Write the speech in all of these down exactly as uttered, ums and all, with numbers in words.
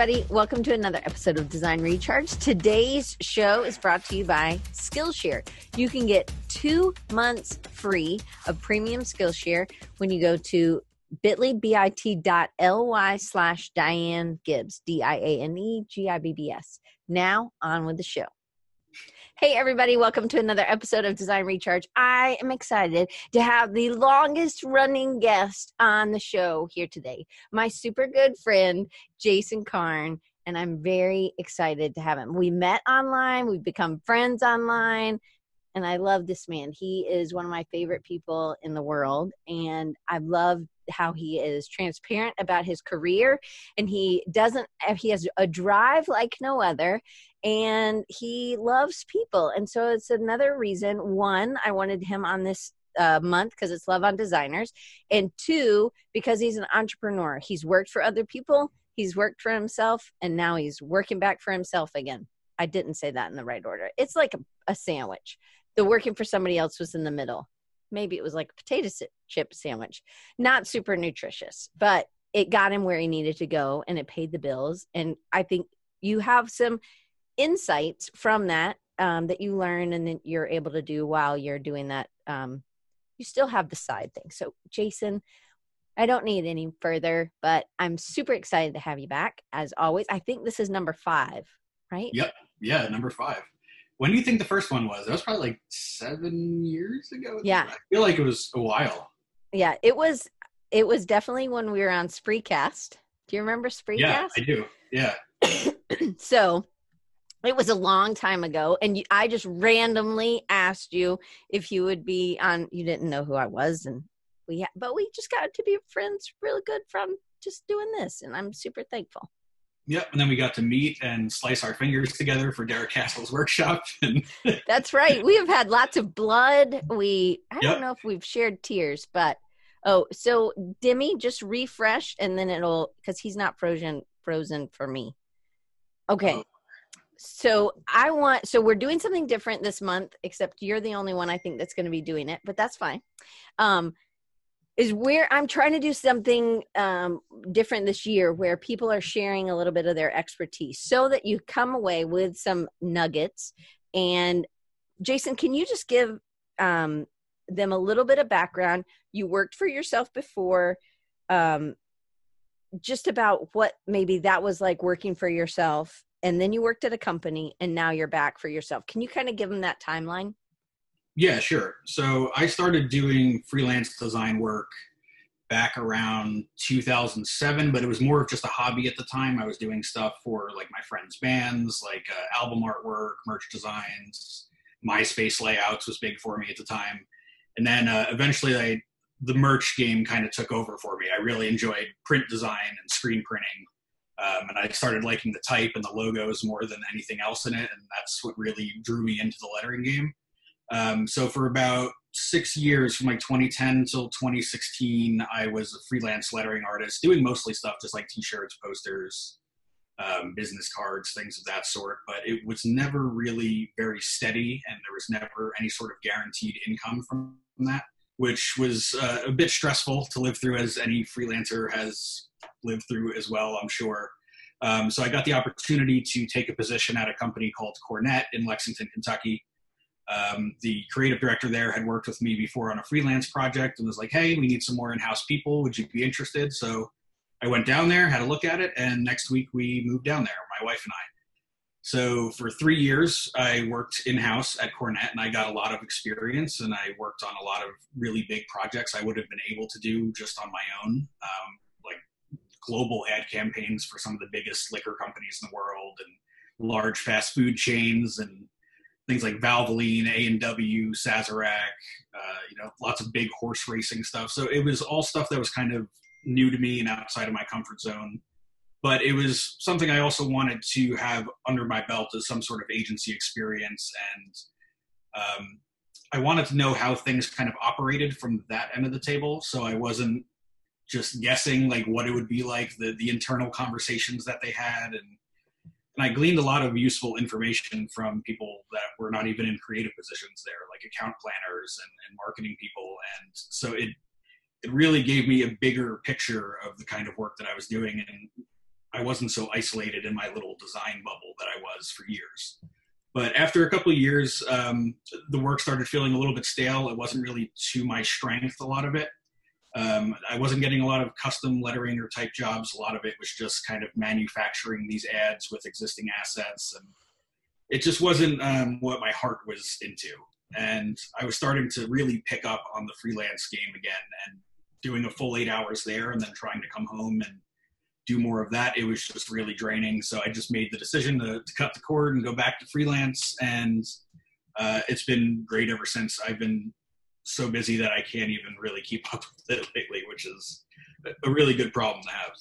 everybody. Welcome to another episode of Design Recharge. Today's show is brought to you by Skillshare. You can get two months free of premium Skillshare when you go to bit.ly, B-I-T dot L-Y slash Diane Gibbs, D I A N E G I B B S. Now on with the show. Hey, everybody. Welcome to another episode of Design Recharge. I am excited to have the longest running guest on the show here today, my super good friend, Jason Carne, and I'm very excited to have him. We met online. We've become friends online, and I love this man. He is one of my favorite people in the world, and I love how he is transparent about his career, and he doesn't, he has a drive like no other. And he loves people. And so it's another reason, one, I wanted him on this uh, month because it's Love on Designers. And two, because he's an entrepreneur. He's worked for other people. He's worked for himself. And now he's working back for himself again. I didn't say that in the right order. It's like a, a sandwich. The working for somebody else was in the middle. Maybe it was like a potato chip sandwich. Not super nutritious, but it got him where he needed to go and it paid the bills. And I think you have some insights from that um, that you learn and that you're able to do while you're doing that. Um, you still have the side thing. So Jason, I don't need any further, but I'm super excited to have you back as always. I think this is number five, right? Yep. Yeah. Number five. When do you think the first one was? That was probably like seven years ago. Yeah. I feel like it was a while. Yeah. It was, it was definitely when we were on Spreecast. Do you remember Spreecast? Yeah, I do. Yeah. So, it was a long time ago, and you, I just randomly asked you if you would be on. You didn't know who I was, and we, but we just got to be friends, really good from just doing this, and I'm super thankful. Yep, and then we got to meet and slice our fingers together for Derek Castle's workshop. And that's right. We have had lots of blood. We I yep. don't know if we've shared tears, but oh, so Demi just refresh, and then it'll because he's not frozen frozen for me. Okay. Um, So I want, so we're doing something different this month, except you're the only one I think that's going to be doing it, but that's fine. Um, is where I'm trying to do something um, different this year where people are sharing a little bit of their expertise so that you come away with some nuggets. And Jason, can you just give um, them a little bit of background? You worked for yourself before, um, just about what maybe that was like working for yourself. And then you worked at a company and now you're back for yourself. Can you kind of give them that timeline? Yeah, sure. So I started doing freelance design work back around two thousand seven, but it was more of just a hobby at the time. I was doing stuff for like my friends' bands, like uh, album artwork, merch designs, MySpace layouts was big for me at the time. And then uh, eventually I, the merch game kind of took over for me. I really enjoyed print design and screen printing. Um, and I started liking the type and the logos more than anything else in it. And that's what really drew me into the lettering game. Um, so for about six years, from like twenty ten till twenty sixteen, I was a freelance lettering artist doing mostly stuff just like t-shirts, posters, um, business cards, things of that sort. But it was never really very steady. And there was never any sort of guaranteed income from that, which was uh, a bit stressful to live through, as any freelancer has lived through as well, I'm sure. Um, so I got the opportunity to take a position at a company called Cornette in Lexington, Kentucky. Um, the creative director there had worked with me before on a freelance project and was like, hey, we need some more in-house people. Would you be interested? So I went down there, had a look at it, and next week we moved down there, my wife and I. So for three years, I worked in-house at Cornette, and I got a lot of experience, and I worked on a lot of really big projects I would have been able to do just on my own, um, like global ad campaigns for some of the biggest liquor companies in the world and large fast food chains and things like Valvoline, A and W, Sazerac, uh, you know, lots of big horse racing stuff. So it was all stuff that was kind of new to me and outside of my comfort zone. But it was something I also wanted to have under my belt as some sort of agency experience. And um, I wanted to know how things kind of operated from that end of the table. So I wasn't just guessing like what it would be like, the, the internal conversations that they had. And, and I gleaned a lot of useful information from people that were not even in creative positions there, like account planners and, and marketing people. And so it, it really gave me a bigger picture of the kind of work that I was doing. And I wasn't so isolated in my little design bubble that I was for years. But after a couple of years, um, the work started feeling a little bit stale. It wasn't really to my strength, a lot of it. Um, I wasn't getting a lot of custom lettering or type jobs. A lot of it was just kind of manufacturing these ads with existing assets. And it just wasn't um, what my heart was into. And I was starting to really pick up on the freelance game again and doing a full eight hours there and then trying to come home and do more of that. It was just really draining. So I just made the decision to, to cut the cord and go back to freelance. And uh, it's been great ever since. I've been so busy that I can't even really keep up with it lately, which is a really good problem to have.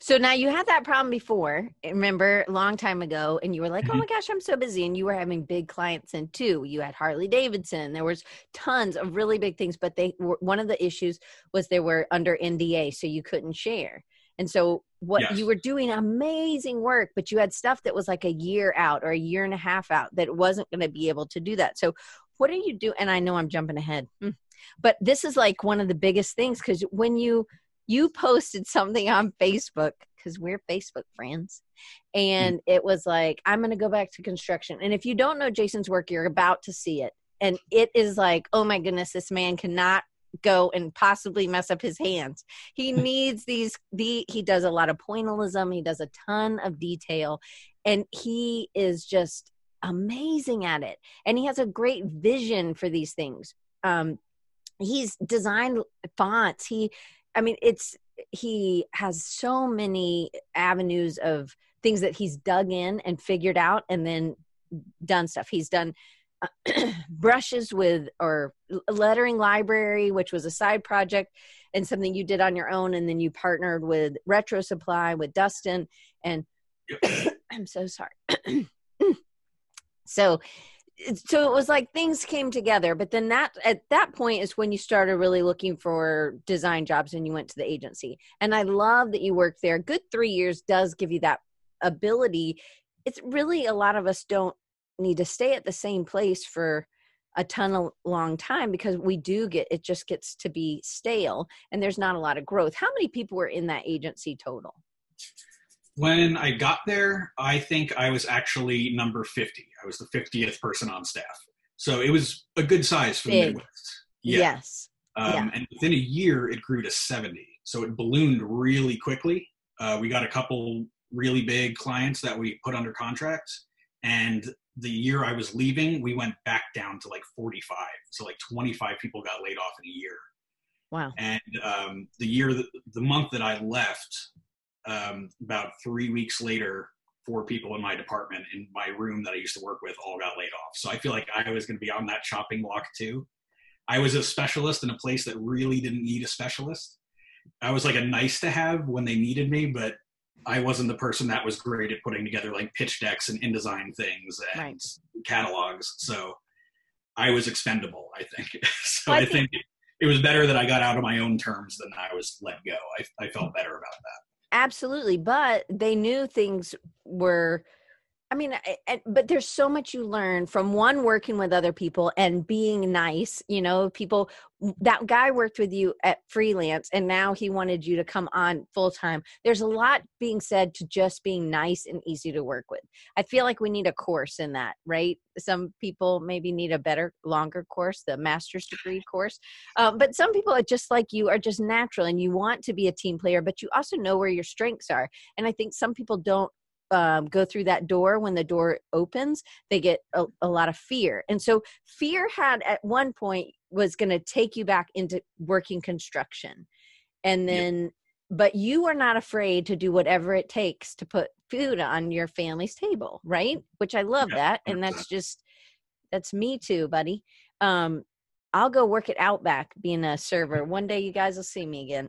So now you had that problem before, remember, a long time ago, and you were like, mm-hmm. oh my gosh, I'm so busy. And you were having big clients in too. You had Harley Davidson. There was tons of really big things, but they were, one of the issues was they were under N D A, so you couldn't share. And so what yes. you were doing amazing work, but you had stuff that was like a year out or a year and a half out that wasn't going to be able to do that. So what do you do? And I know I'm jumping ahead, but this is like one of the biggest things. Cause when you, you posted something on Facebook, cause we're Facebook friends. And it was like, I'm going to go back to construction. And if you don't know Jason's work, you're about to see it. And it is like, oh my goodness, this man cannot go and possibly mess up his hands. He needs these, the, he does a lot of pointillism. He does a ton of detail and he is just amazing at it. And he has a great vision for these things. Um, he's designed fonts. He, I mean, it's, he has so many avenues of things that he's dug in and figured out and then done stuff. He's done Uh, brushes with or Lettering Library, which was a side project and something you did on your own, and then you partnered with Retro Supply with Dustin and I'm so sorry. so so it was like things came together, but then that at that point is when you started really looking for design jobs and you went to the agency. And I love that you worked there. A good three years does give you that ability. It's really, a lot of us don't need to stay at the same place for a ton of long time because we do get, it just gets to be stale and there's not a lot of growth. How many people were in that agency total? When I got there, I think I was actually number fifty. I was the fiftieth person on staff. So it was a good size for the Midwest. Yeah. Yes. Um, yeah. And within a year it grew to seventy. So it ballooned really quickly. Uh, we got a couple really big clients that we put under contract, and the year I was leaving, we went back down to like forty-five. So like twenty-five people got laid off in a year. Wow. And um, the year, that, the month that I left, um, about three weeks later, four people in my department in my room that I used to work with all got laid off. So I feel like I was going to be on that chopping block too. I was a specialist in a place that really didn't need a specialist. I was like a nice to have when they needed me, but I wasn't the person that was great at putting together like pitch decks and InDesign things and right. catalogs. So I was expendable, I think. so well, I, I think, think it was better that I got out on my own terms than I was let go. I, I felt better about that. Absolutely. But they knew things were, I mean, I, I, but there's so much you learn from one, working with other people and being nice, you know, people, that guy worked with you at freelance and now he wanted you to come on full time. There's a lot being said to just being nice and easy to work with. I feel like we need a course in that, right? Some people maybe need a better, longer course, the master's degree course. Um, but some people are just like you, are just natural and you want to be a team player, but you also know where your strengths are. And I think some people don't Um, go through that door. When the door opens, they get a, a lot of fear. And so fear had at one point was going to take you back into working construction. And then, yep. but you are not afraid to do whatever it takes to put food on your family's table, right? Which I love yep. that. And that's just, that's me too, buddy. Um, I'll go work it out back being a server. One day you guys will see me again.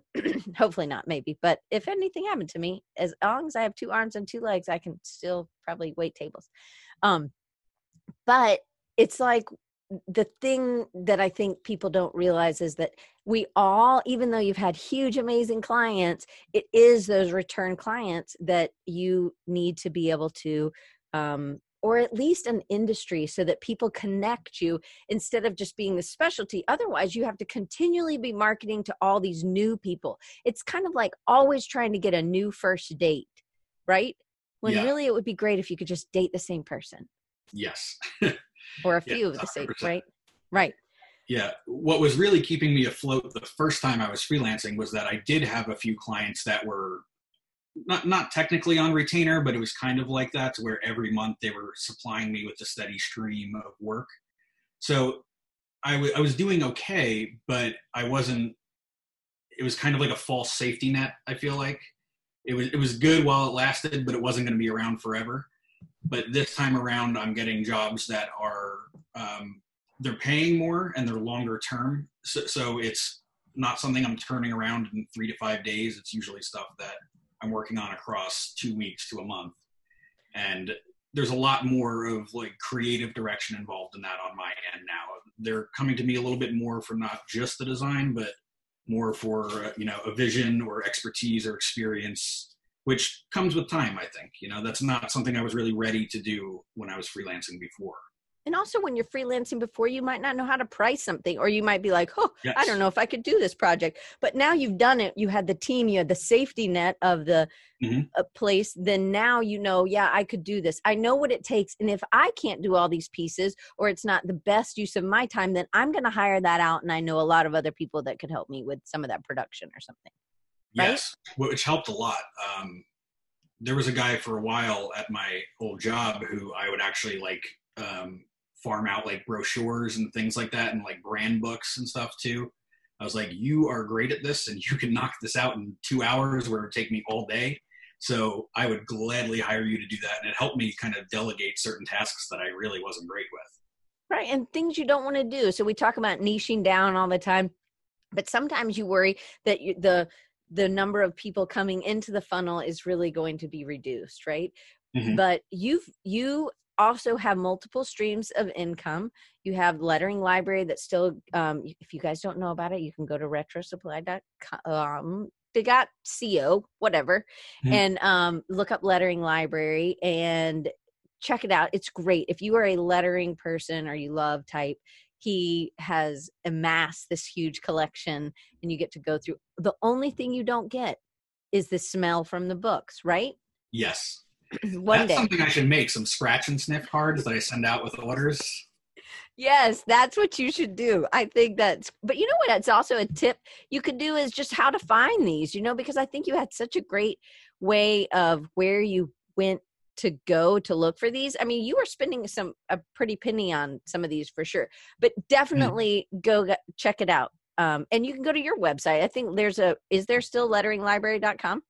Hopefully not, maybe. But if anything happened to me, as long as I have two arms and two legs, I can still probably wait tables. Um, but it's like the thing that I think people don't realize is that we all, even though you've had huge, amazing clients, it is those return clients that you need to be able to um, or at least an industry so that people connect you instead of just being the specialty. Otherwise, you have to continually be marketing to all these new people. It's kind of like always trying to get a new first date, right? When yeah. really it would be great if you could just date the same person. Yes. Or a few yeah, of the same, right? Right. Yeah. What was really keeping me afloat the first time I was freelancing was that I did have a few clients that were not, not technically on retainer, but it was kind of like that, to where every month they were supplying me with a steady stream of work. So I, w I was doing okay, but I wasn't, it was kind of like a false safety net. I feel like it was, it was good while it lasted, but it wasn't going to be around forever. But this time around, I'm getting jobs that are, um, they're paying more and they're longer term. So, so it's not something I'm turning around in three to five days. It's usually stuff that I'm working on across two weeks to a month. And there's a lot more of like creative direction involved in that on my end now. They're coming to me a little bit more for not just the design, but more for, you know, a vision or expertise or experience, which comes with time, I think. You know, that's not something I was really ready to do when I was freelancing before. And also when you're freelancing before, you might not know how to price something, or you might be like, oh, yes. I don't know if I could do this project. But now you've done it. You had the team, you had the safety net of the mm-hmm. uh, place. Then now, you know, yeah, I could do this. I know what it takes. And if I can't do all these pieces, or it's not the best use of my time, then I'm going to hire that out. And I know a lot of other people that could help me with some of that production or something. Right? Yes, which helped a lot. Um, there was a guy for a while at my old job who I would actually like, um, farm out like brochures and things like that, and like brand books and stuff too. I was like, you are great at this and you can knock this out in two hours where it would take me all day. So I would gladly hire you to do that. And it helped me kind of delegate certain tasks that I really wasn't great with. Right. And things you don't want to do. So we talk about niching down all the time, but sometimes you worry that you, the, the number of people coming into the funnel is really going to be reduced. Right. Mm-hmm. But you've, you, also have multiple streams of income. You have Lettering Library that's still, um, if you guys don't know about it, you can go to retro supply dot com, they got C O, whatever, mm-hmm. and um, look up Lettering Library and check it out. It's great. If you are a lettering person or you love type, he has amassed this huge collection and you get to go through. The only thing you don't get is the smell from the books, right? Yes. One that's day. Something I should make, some scratch and sniff cards that I send out with orders. Yes, that's what you should do. I think that's, but you know what, it's also a tip you could do is just how to find these, you know, because I think you had such a great way of where you went to go to look for these. I mean, you were spending some, a pretty penny on some of these for sure, but definitely mm. go get, check it out. Um, and you can go to your website. I think there's a, is there still lettering library dot com?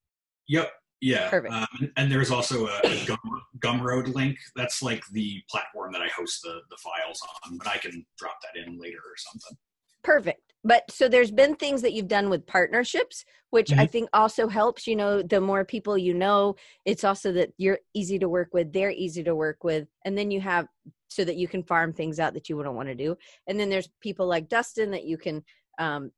Yep. Yeah, um, and there's also a, a gum, Gumroad link. That's like the platform that I host the, the files on, but I can drop that in later or something. Perfect. But so there's been things that you've done with partnerships, which mm-hmm. I think also helps, you know, the more people you know, it's also that you're easy to work with, they're easy to work with. And then you have, so that you can farm things out that you wouldn't want to do. And then there's people like Dustin that you can, um,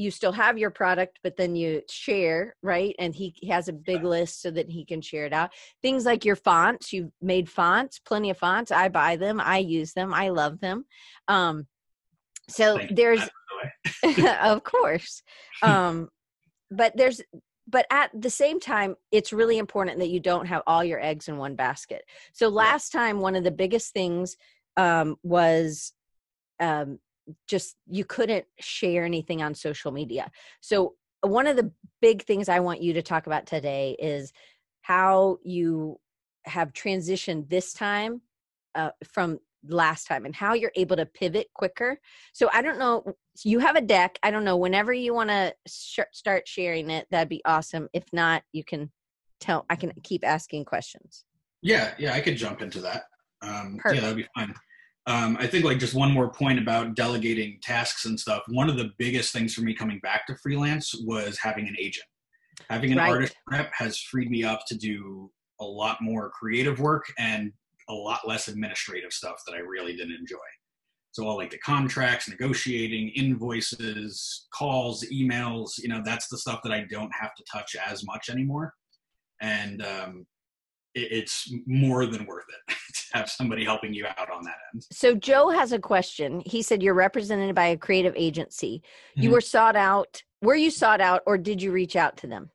you still have your product, but then you share, right? And he has a big list so that he can share it out. Things like your fonts, you've made fonts, plenty of fonts. I buy them. I use them. I love them. Um, so there's, of course. Um, but there's, but at the same time, it's really important that you don't have all your eggs in one basket. So last yeah. time, one of the biggest things um, was, um, just you couldn't share anything on social media. So one of the big things I want you to talk about today is how you have transitioned this time uh, from last time and how you're able to pivot quicker. So I don't know, you have a deck. I don't know, whenever you want to sh start sharing it, that'd be awesome. If not, you can tell, I can keep asking questions. Yeah. Yeah. I could jump into that. Um, yeah, that'd be fine. Um, I think like just one more point about delegating tasks and stuff. One of the biggest things for me coming back to freelance was having an agent. Having an right. artist rep has freed me up to do a lot more creative work and a lot less administrative stuff that I really didn't enjoy. So all like the contracts, negotiating, invoices, calls, emails, you know, that's the stuff that I don't have to touch as much anymore. And um, it, it's more than worth it. Have somebody helping you out on that end. So Joe has a question. He said, you're represented by a creative agency. Mm-hmm. You were sought out. Were you sought out or did you reach out to them?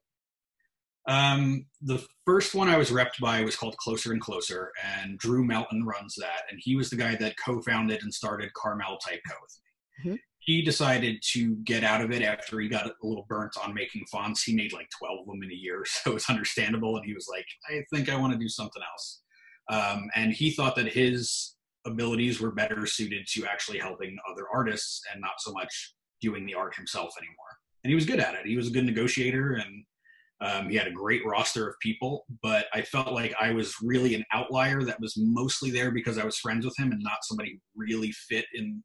Um, the first one I was repped by was called Closer and Closer, and Drew Melton runs that, and he was the guy that co-founded and started Carmel Type Co with me. Mm-hmm. He decided to get out of it after he got a little burnt on making fonts. He made like twelve of them in a year, so it's understandable. And he was like, I think I want to do something else. Um, and he thought that his abilities were better suited to actually helping other artists and not so much doing the art himself anymore. And he was good at it. He was a good negotiator, and um, he had a great roster of people. But I felt like I was really an outlier that was mostly there because I was friends with him and not somebody really fit in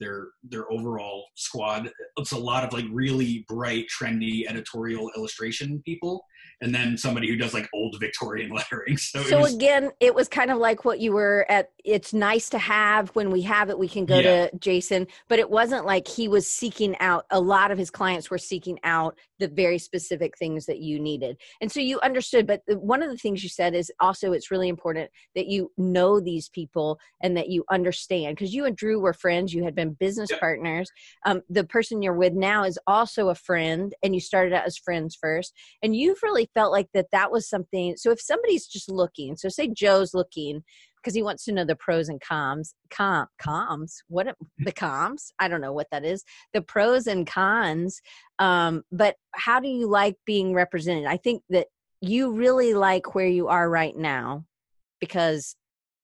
their their overall squad. It's a lot of like really bright, trendy editorial illustration people, and then somebody who does like old Victorian lettering. So, so it was, again, it was kind of like what you were at. It's nice to have. When we have it, we can go yeah. to Jason, but it wasn't like he was seeking out. A lot of his clients were seeking out the very specific things that you needed. And so you understood, but one of the things you said is also, it's really important that you know these people and that you understand, because you and Drew were friends. You had been business yep. partners. Um, the person you're with now is also a friend, and you started out as friends first. And you've really felt like that that was something. So if somebody's just looking, so say Joe's looking because he wants to know the pros and cons, com, comms, what the comms, I don't know what that is, the pros and cons. Um, but how do you like being represented? I think that you really like where you are right now because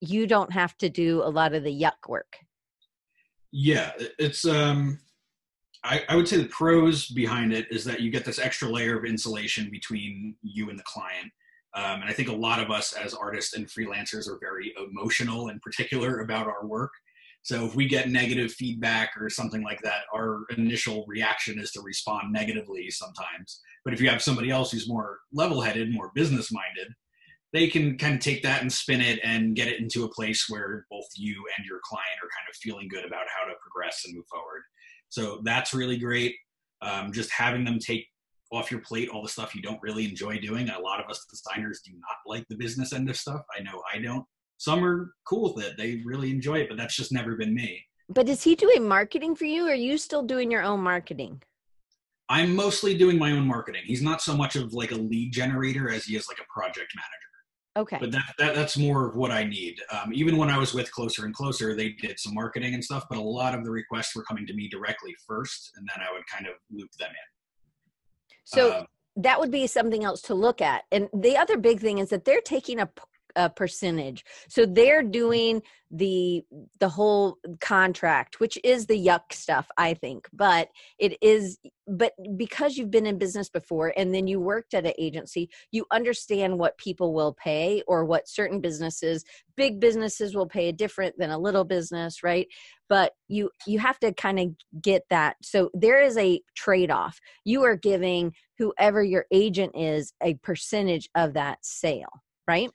you don't have to do a lot of the yuck work. Yeah, it's, um, I, I would say the pros behind it is that you get this extra layer of insulation between you and the client. Um, and I think a lot of us as artists and freelancers are very emotional in particular about our work. So if we get negative feedback or something like that, our initial reaction is to respond negatively sometimes. But if you have somebody else who's more level-headed, more business-minded, they can kind of take that and spin it and get it into a place where both you and your client are kind of feeling good about how to progress and move forward. So that's really great. Um, just having them take off your plate all the stuff you don't really enjoy doing. A lot of us designers do not like the business end of stuff. I know I don't. Some are cool with it. They really enjoy it, but that's just never been me. But is he doing marketing for you, or are you still doing your own marketing? I'm mostly doing my own marketing. He's not so much of like a lead generator as he is like a project manager. Okay. But that, that that's more of what I need. Um, even when I was with Closer and Closer, they did some marketing and stuff, but a lot of the requests were coming to me directly first, and then I would kind of loop them in. So uh, that would be something else to look at. And the other big thing is that they're taking a, a percentage. So they're doing the the whole contract, which is the yuck stuff, I think. But it is, but because you've been in business before and then you worked at an agency, you understand what people will pay or what certain businesses, big businesses will pay different than a little business, right? But you you have to kind of get that. So there is a trade-off. You are giving whoever your agent is a percentage of that sale, right?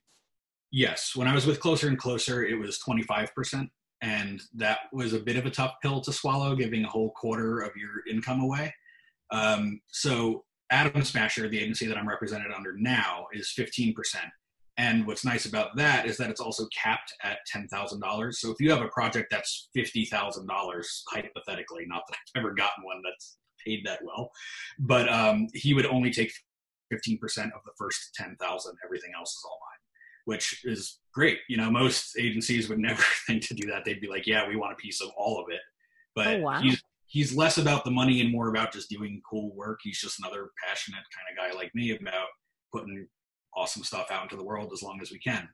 Yes. When I was with Closer and Closer, it was twenty-five percent. And that was a bit of a tough pill to swallow, giving a whole quarter of your income away. Um, so Adam Smasher, the agency that I'm represented under now, is fifteen percent. And what's nice about that is that it's also capped at ten thousand dollars. So if you have a project that's fifty thousand dollars, hypothetically, not that I've ever gotten one that's paid that well, but um, he would only take fifteen percent of the first ten thousand dollars. Everything else is all mine. Which is great. You know, most agencies would never think to do that. They'd be like, yeah, we want a piece of all of it. But oh, wow. he's, he's less about the money and more about just doing cool work. He's just another passionate kind of guy like me about putting awesome stuff out into the world as long as we can.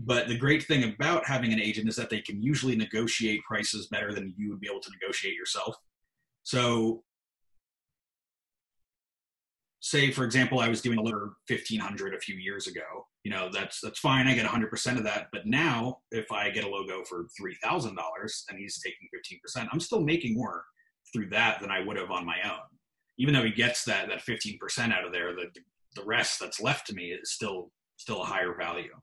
But the great thing about having an agent is that they can usually negotiate prices better than you would be able to negotiate yourself. So say, for example, I was doing a little fifteen hundred a few years ago. You know, that's that's fine. I get one hundred percent of that. But now, if I get a logo for three thousand dollars and he's taking fifteen percent, I'm still making more through that than I would have on my own. Even though he gets that that fifteen percent out of there, the the rest that's left to me is still still a higher value.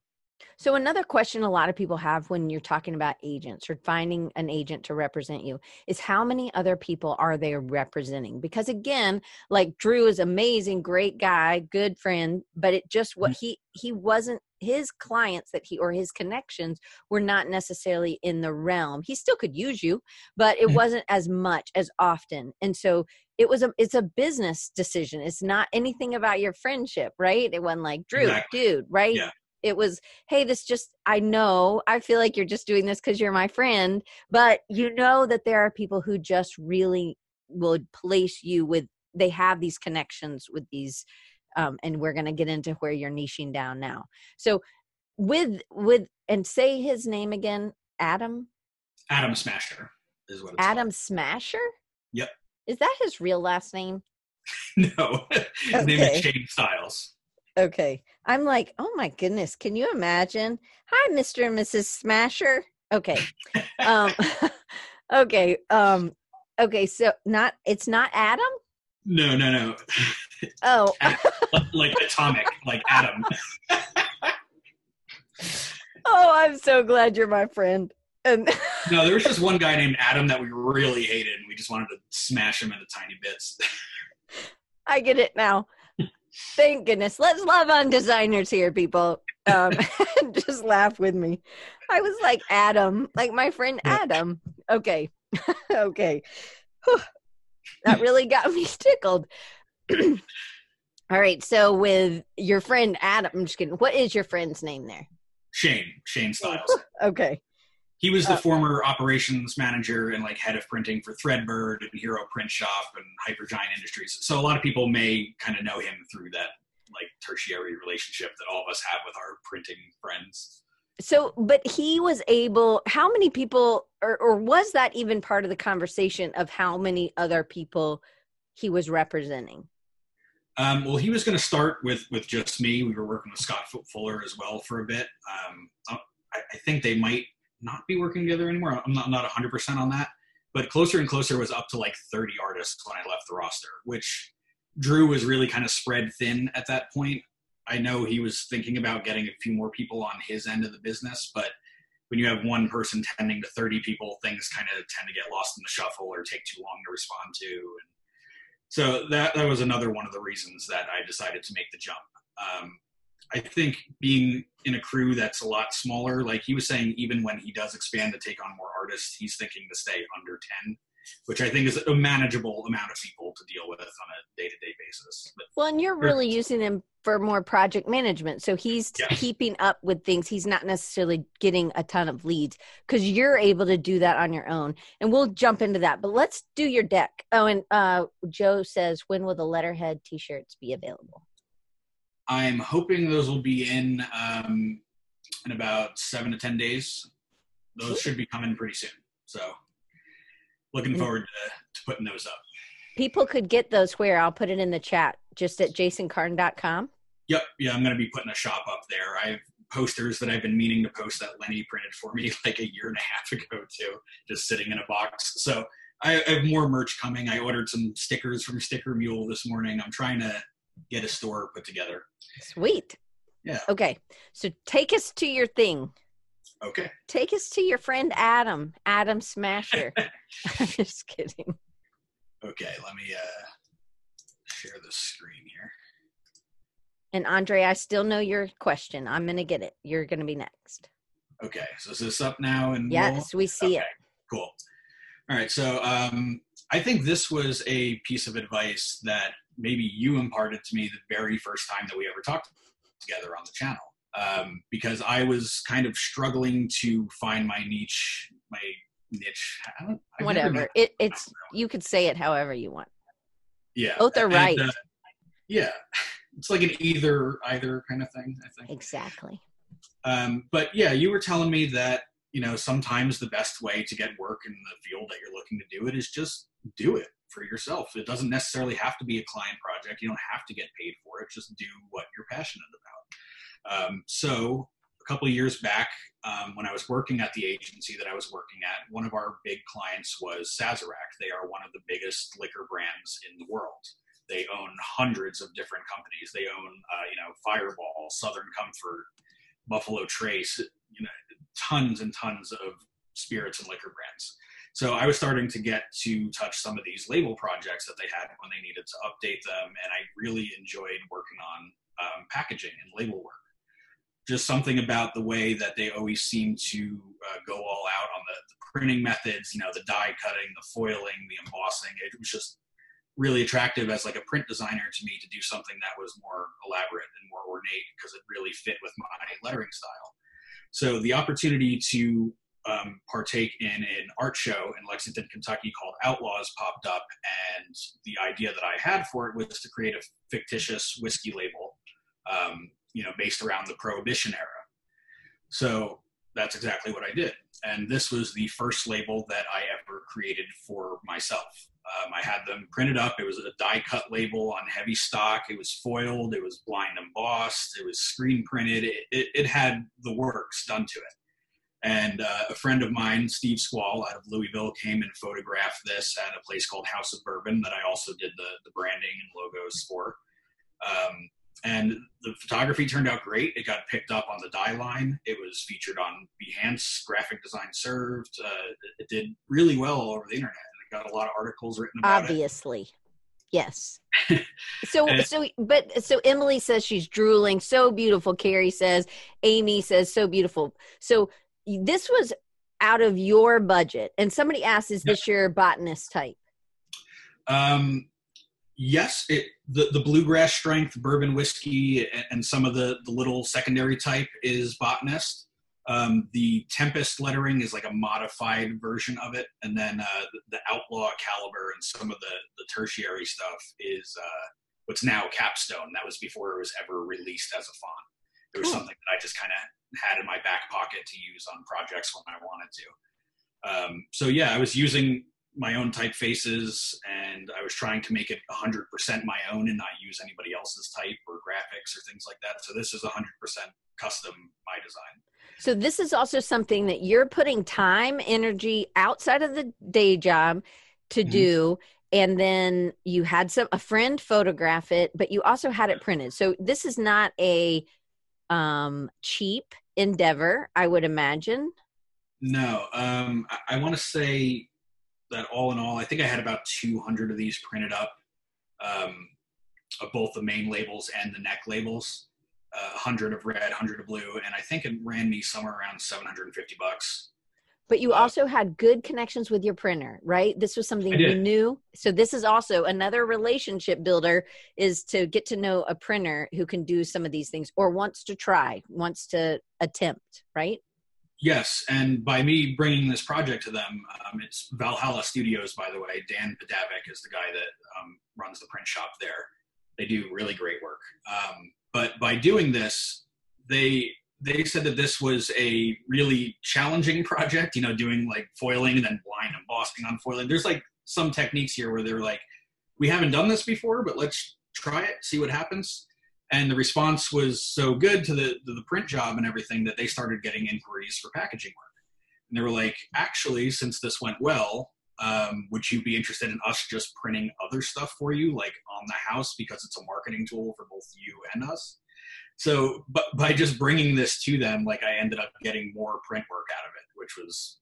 So another question a lot of people have when you're talking about agents or finding an agent to represent you is how many other people are they representing? Because again, like Drew is amazing, great guy, good friend, but it just what he, he wasn't, his clients that he, or his connections were not necessarily in the realm. He still could use you, but it wasn't as much as often. And so it was a, it's a business decision. It's not anything about your friendship, right? It wasn't like, Drew, exactly. dude, right? Yeah. It was, hey, this just, I know, I feel like you're just doing this because you're my friend, but you know that there are people who just really will place you with, they have these connections with these, um, and we're going to get into where you're niching down now. So with, with, and say his name again, Adam? Adam Smasher is what it's Adam called. Smasher? Yep. Is that his real last name? No. His okay. name is Shane Styles. Okay. I'm like, oh my goodness. Can you imagine? Hi, Mister and Missus Smasher. Okay. um, okay. Um, okay. So not, it's not Adam? No, no, no. Oh. Like, like atomic, like Adam. Oh, I'm so glad you're my friend. And no, there was just one guy named Adam that we really hated, and we just wanted to smash him into tiny bits. I get it now. Thank goodness. Let's love on designers here, people. Um, just laugh with me. I was like Adam, like my friend Adam. Okay. Okay. Whew. That really got me tickled. All right. So with your friend Adam, I'm just kidding. What is your friend's name there? Shane. Shane Styles. Okay. He was the uh, former operations manager and like head of printing for Threadbird and Hero Print Shop and Hypergiant Industries. So a lot of people may kind of know him through that like tertiary relationship that all of us have with our printing friends. So, but he was able, how many people, or, or was that even part of the conversation of how many other people he was representing? Um, well, he was going to start with, with just me. We were working with Scott Fuller as well for a bit. Um, I, I think they might not be working together anymore. I'm not, I'm not one hundred percent on that, but Closer and Closer was up to like thirty artists when I left the roster, which Drew was really kind of spread thin at that point. I know he was thinking about getting a few more people on his end of the business, but when you have one person tending to thirty people, things kind of tend to get lost in the shuffle or take too long to respond to. And so that, that was another one of the reasons that I decided to make the jump. Um, I think being in a crew that's a lot smaller, like he was saying, even when he does expand to take on more artists, he's thinking to stay under ten, which I think is a manageable amount of people to deal with on a day-to-day basis. But well, and you're really using him for more project management. So he's yeah. keeping up with things. He's not necessarily getting a ton of leads because you're able to do that on your own. And we'll jump into that, but let's do your deck. Oh, and uh, Joe says, when will the letterhead t-shirts be available? I'm hoping those will be in um, in about seven to ten days. Those should be coming pretty soon. So looking forward to, to putting those up. People could get those where? I'll put it in the chat, just at jason carne dot com. Yep. Yeah, I'm going to be putting a shop up there. I have posters that I've been meaning to post that Lenny printed for me like a year and a half ago too, just sitting in a box. So I, I have more merch coming. I ordered some stickers from Sticker Mule this morning. I'm trying to get a store put together. Sweet. Yeah. Okay. So take us to your thing. Okay. Take us to your friend Adam, Adam Smasher. I'm just kidding. Okay. Let me uh, share the screen here. And Andre, I still know your question. I'm going to get it. You're going to be next. Okay. So is this up now? And yes, we'll... we see okay. it. Cool. All right. So um, I think this was a piece of advice that maybe you imparted to me the very first time that we ever talked together on the channel. Um, because I was kind of struggling to find my niche, my niche. I don't, I Whatever. It, it's, you could say it however you want. Yeah. Both are and, right. Uh, yeah. It's like an either, either kind of thing, I think. Exactly. Um, but yeah, you were telling me that, you know, sometimes the best way to get work in the field that you're looking to do it is just do it for yourself. It doesn't necessarily have to be a client project. You don't have to get paid for it. Just do what you're passionate about. Um, so a couple of years back, um, when I was working at the agency that I was working at, one of our big clients was Sazerac. They are one of the biggest liquor brands in the world. They own hundreds of different companies. They own, uh, you know, Fireball, Southern Comfort, Buffalo Trace, you know, tons and tons of spirits and liquor brands. So I was starting to get to touch some of these label projects that they had when they needed to update them. And I really enjoyed working on um, packaging and label work. Just something about the way that they always seem to uh, go all out on the, the printing methods, you know, the die cutting, the foiling, the embossing. It was just really attractive as like a print designer to me to do something that was more elaborate and more ornate because it really fit with my lettering style. So the opportunity to um, partake in an art show in Lexington, Kentucky called Outlaws popped up, and the idea that I had for it was to create a fictitious whiskey label, um, you know, based around the Prohibition era. So that's exactly what I did. And this was the first label that I ever created for myself. Um, I had them printed up. It was a die cut label on heavy stock. It was foiled. It was blind embossed. It was screen printed. It, it, it had the works done to it. And uh, a friend of mine, Steve Squall out of Louisville, came and photographed this at a place called House of Bourbon that I also did the, the branding and logos for. Um, And the photography turned out great. It got picked up on the dye line. It was featured on Behance, graphic design served. Uh, it did really well all over the internet. And it got a lot of articles written about it. Obviously. Yes. So, so, but, so Emily says she's drooling. So beautiful. Carrie says, Amy says, so beautiful. So this was out of your budget. And somebody asked, is this your botanist type? Um, Yes, it, the, the bluegrass strength, bourbon whiskey, and, and some of the, the little secondary type is botanist. Um, the Tempest lettering is like a modified version of it. And then uh, the, the outlaw caliber and some of the, the tertiary stuff is uh, what's now Capstone. That was before it was ever released as a font. It was cool. Something that I just kind of had in my back pocket to use on projects when I wanted to. Um, so yeah, I was using my own typefaces, and I was trying to make it one hundred percent my own and not use anybody else's type or graphics or things like that. So this is one hundred percent custom, my design. So this is also something that you're putting time, energy outside of the day job to mm-hmm. do. And then you had some, a friend photograph it, but you also had it printed. So this is not a um, cheap endeavor, I would imagine. No, um, I, I want to say that all in all, I think I had about two hundred of these printed up, um, of both the main labels and the neck labels, uh, one hundred of red, one hundred of blue. And I think it ran me somewhere around seven hundred fifty bucks. But you uh, also had good connections with your printer, right? This was something you knew. So this is also another relationship builder, is to get to know a printer who can do some of these things or wants to try, wants to attempt, right? Yes, and by me bringing this project to them, um, it's Valhalla Studios, by the way. Dan Padavic is the guy that um, runs the print shop there. They do really great work. Um, but by doing this, they they said that this was a really challenging project, you know, doing like foiling and then blind embossing on foiling. There's like some techniques here where they're like, we haven't done this before, but let's try it, see what happens. And the response was so good to the, to the print job and everything that they started getting inquiries for packaging work. And they were like, actually, since this went well, um, would you be interested in us just printing other stuff for you, like on the house, because it's a marketing tool for both you and us? So but by just bringing this to them, like I ended up getting more print work out of it, which was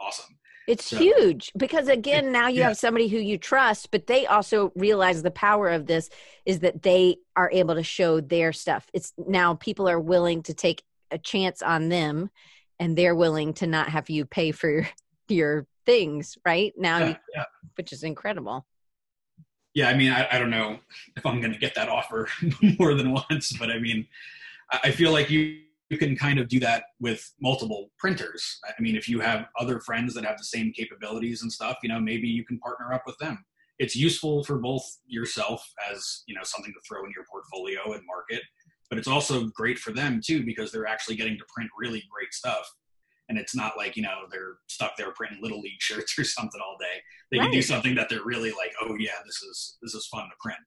awesome. It's so huge, because again, it, now you yeah. have somebody who you trust, but they also realize the power of this is that they are able to show their stuff. It's now people are willing to take a chance on them, and they're willing to not have you pay for your, your things right now, yeah, you, yeah. which is incredible. Yeah. I mean, I, I don't know if I'm going to get that offer more than once, but I mean, I feel like you, you can kind of do that with multiple printers. I mean, if you have other friends that have the same capabilities and stuff, you know, maybe you can partner up with them. It's useful for both yourself as, you know, something to throw in your portfolio and market, but it's also great for them too, because they're actually getting to print really great stuff. And it's not like, you know, they're stuck there printing Little League shirts or something all day. They right. can do something that they're really like, oh yeah, this is, this is fun to print.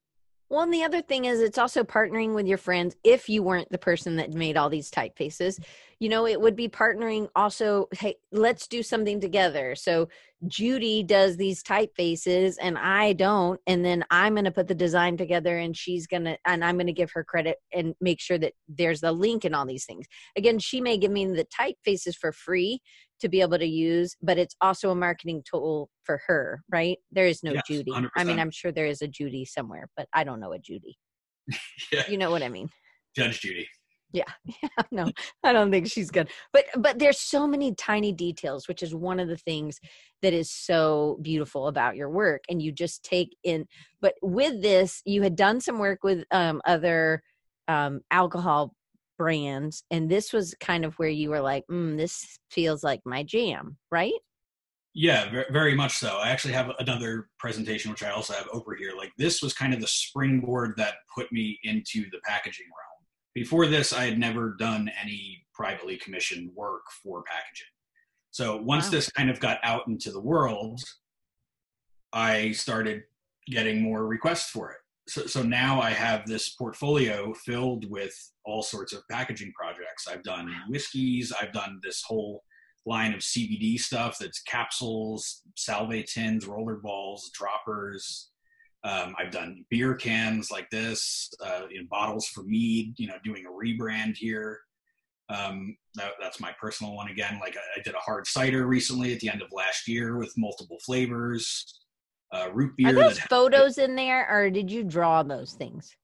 Well, and the other thing is it's also partnering with your friends. If you weren't the person that made all these typefaces, you know, it would be partnering also, hey, let's do something together. So Judy does these typefaces and I don't, and then I'm going to put the design together and she's going to, and I'm going to give her credit and make sure that there's the link and all these things. Again, she may give me the typefaces for free to be able to use, but it's also a marketing tool for her, right? There is no yes, Judy. one hundred percent. I mean, I'm sure there is a Judy somewhere, but I don't know a Judy. Yeah. You know what I mean? Judge Judy. Yeah, yeah, no, I don't think she's good. But but there's so many tiny details, which is one of the things that is so beautiful about your work. And you just take in, but with this, you had done some work with um, other um, alcohol brands. And this was kind of where you were like, mm, this feels like my jam, right? Yeah, very much so. I actually have another presentation, which I also have over here. Like this was kind of the springboard that put me into the packaging realm. Before this, I had never done any privately commissioned work for packaging. So once wow. this kind of got out into the world, I started getting more requests for it. So, so now I have this portfolio filled with all sorts of packaging projects. I've done wow. whiskeys. I've done this whole line of C B D stuff that's capsules, salve tins, roller balls, droppers. Um, I've done beer cans like this, uh, in bottles for mead, you know, doing a rebrand here. Um, that, that's my personal one again. Like I, I did a hard cider recently at the end of last year with multiple flavors, uh, root beer. Are those photos in there or did you draw those things?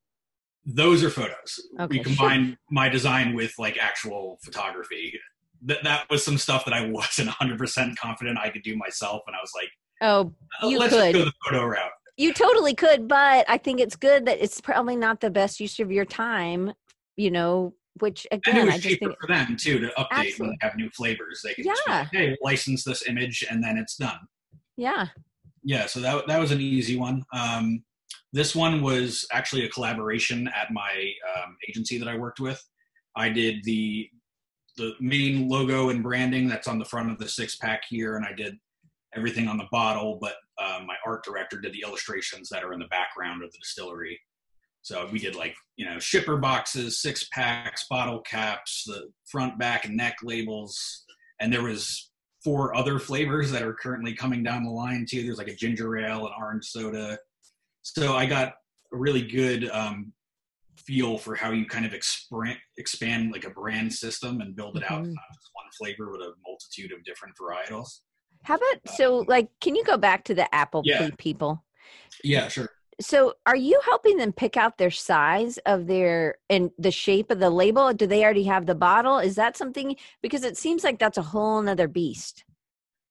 Those are photos. Okay, we combined sure. my design with like actual photography. That, that was some stuff that I wasn't one hundred percent confident I could do myself. And I was like, oh, you let's could. Just go the photo route. You totally could, but I think it's good that it's probably not the best use of your time, you know, which again, and it was I just cheaper think for them too to update absolutely. When they have new flavors. They can yeah. just like, hey, license this image and then it's done. Yeah. Yeah. So that, that was an easy one. Um, this one was actually a collaboration at my um, agency that I worked with. I did the, the main logo and branding that's on the front of the six pack here. And I did everything on the bottle, but uh, my art director did the illustrations that are in the background of the distillery. So we did like, you know, shipper boxes, six packs, bottle caps, the front, back and neck labels. And there was four other flavors that are currently coming down the line too. There's like a ginger ale, an orange soda. So I got a really good um, feel for how you kind of expand, expand like a brand system and build it mm-hmm. out. Not just one flavor, but a multitude of different varietals. How about, so like, can you go back to the apple yeah. people? Yeah, sure. So are you helping them pick out their size of their, and the shape of the label? Do they already have the bottle? Is that something, because it seems like that's a whole nother beast.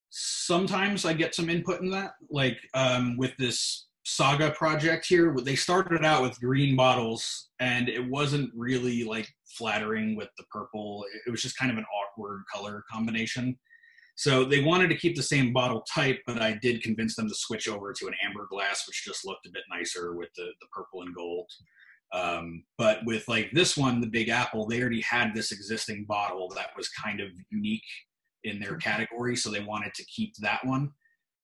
Sometimes I get some input in that, like um, with this Saga project here, they started out with green bottles and it wasn't really like flattering with the purple. It was just kind of an awkward color combination. So they wanted to keep the same bottle type, but I did convince them to switch over to an amber glass, which just looked a bit nicer with the, the purple and gold. Um, but with like this one, the Big Apple, they already had this existing bottle that was kind of unique in their category. So they wanted to keep that one.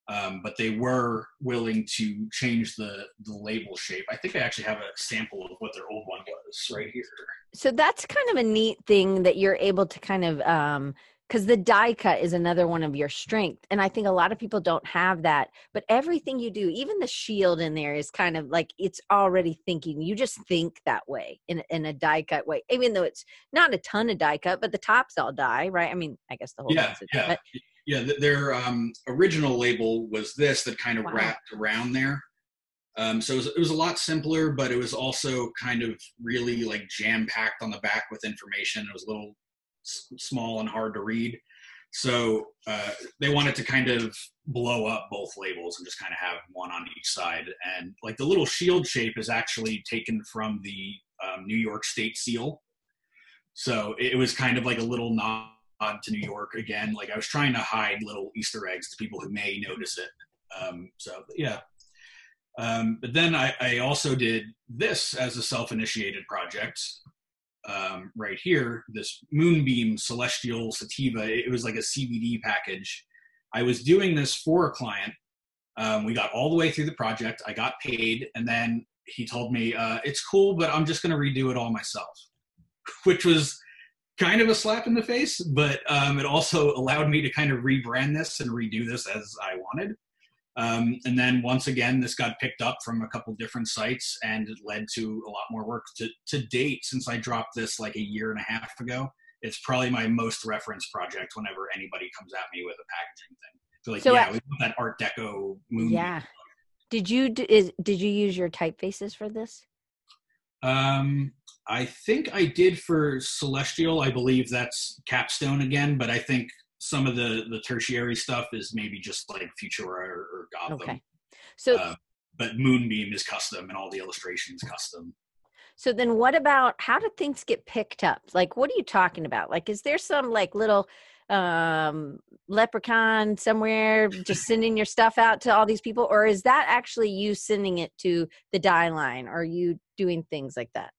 Um, but they were willing to change the, the label shape. I think I actually have a sample of what their old one was right here. So that's kind of a neat thing that you're able to kind of um... – because the die cut is another one of your strengths. And I think a lot of people don't have that, but everything you do, even the shield in there is kind of like, it's already thinking, you just think that way in, in a die cut way, even though it's not a ton of die cut, but the top's all die, right? I mean, I guess the whole yeah, thing's yeah. But... yeah, their um, original label was this that kind of wow. wrapped around there. Um, so it was, it was a lot simpler, but it was also kind of really like jam packed on the back with information. It was a little small and hard to read. So uh, they wanted to kind of blow up both labels and just kind of have one on each side. And like the little shield shape is actually taken from the um, New York State seal. So it was kind of like a little nod to New York again. Like I was trying to hide little Easter eggs to people who may notice it. Um, so yeah. Um, but then I, I also did this as a self-initiated project. Um, right here, this Moonbeam Celestial Sativa. It was like a C B D package. I was doing this for a client. Um, we got all the way through the project. I got paid. And then he told me, uh, it's cool, but I'm just going to redo it all myself, which was kind of a slap in the face, but um, it also allowed me to kind of rebrand this and redo this as I wanted. Um, and then once again, this got picked up from a couple different sites and it led to a lot more work to, to date. Since I dropped this like a year and a half ago, it's probably my most referenced project whenever anybody comes at me with a packaging thing. So like, so yeah, at, we want that Art Deco moon. Yeah. Did you, is, did you use your typefaces for this? Um, I think I did for Celestial. I believe that's Capstone again, but I think some of the, the tertiary stuff is maybe just like Futura or, or Gotham. Okay. So, uh, but Moonbeam is custom and all the illustrations custom. So then what about, how do things get picked up? Like, what are you talking about? Like, is there some like little um, leprechaun somewhere just sending your stuff out to all these people? Or is that actually you sending it to the dye line? Are you doing things like that?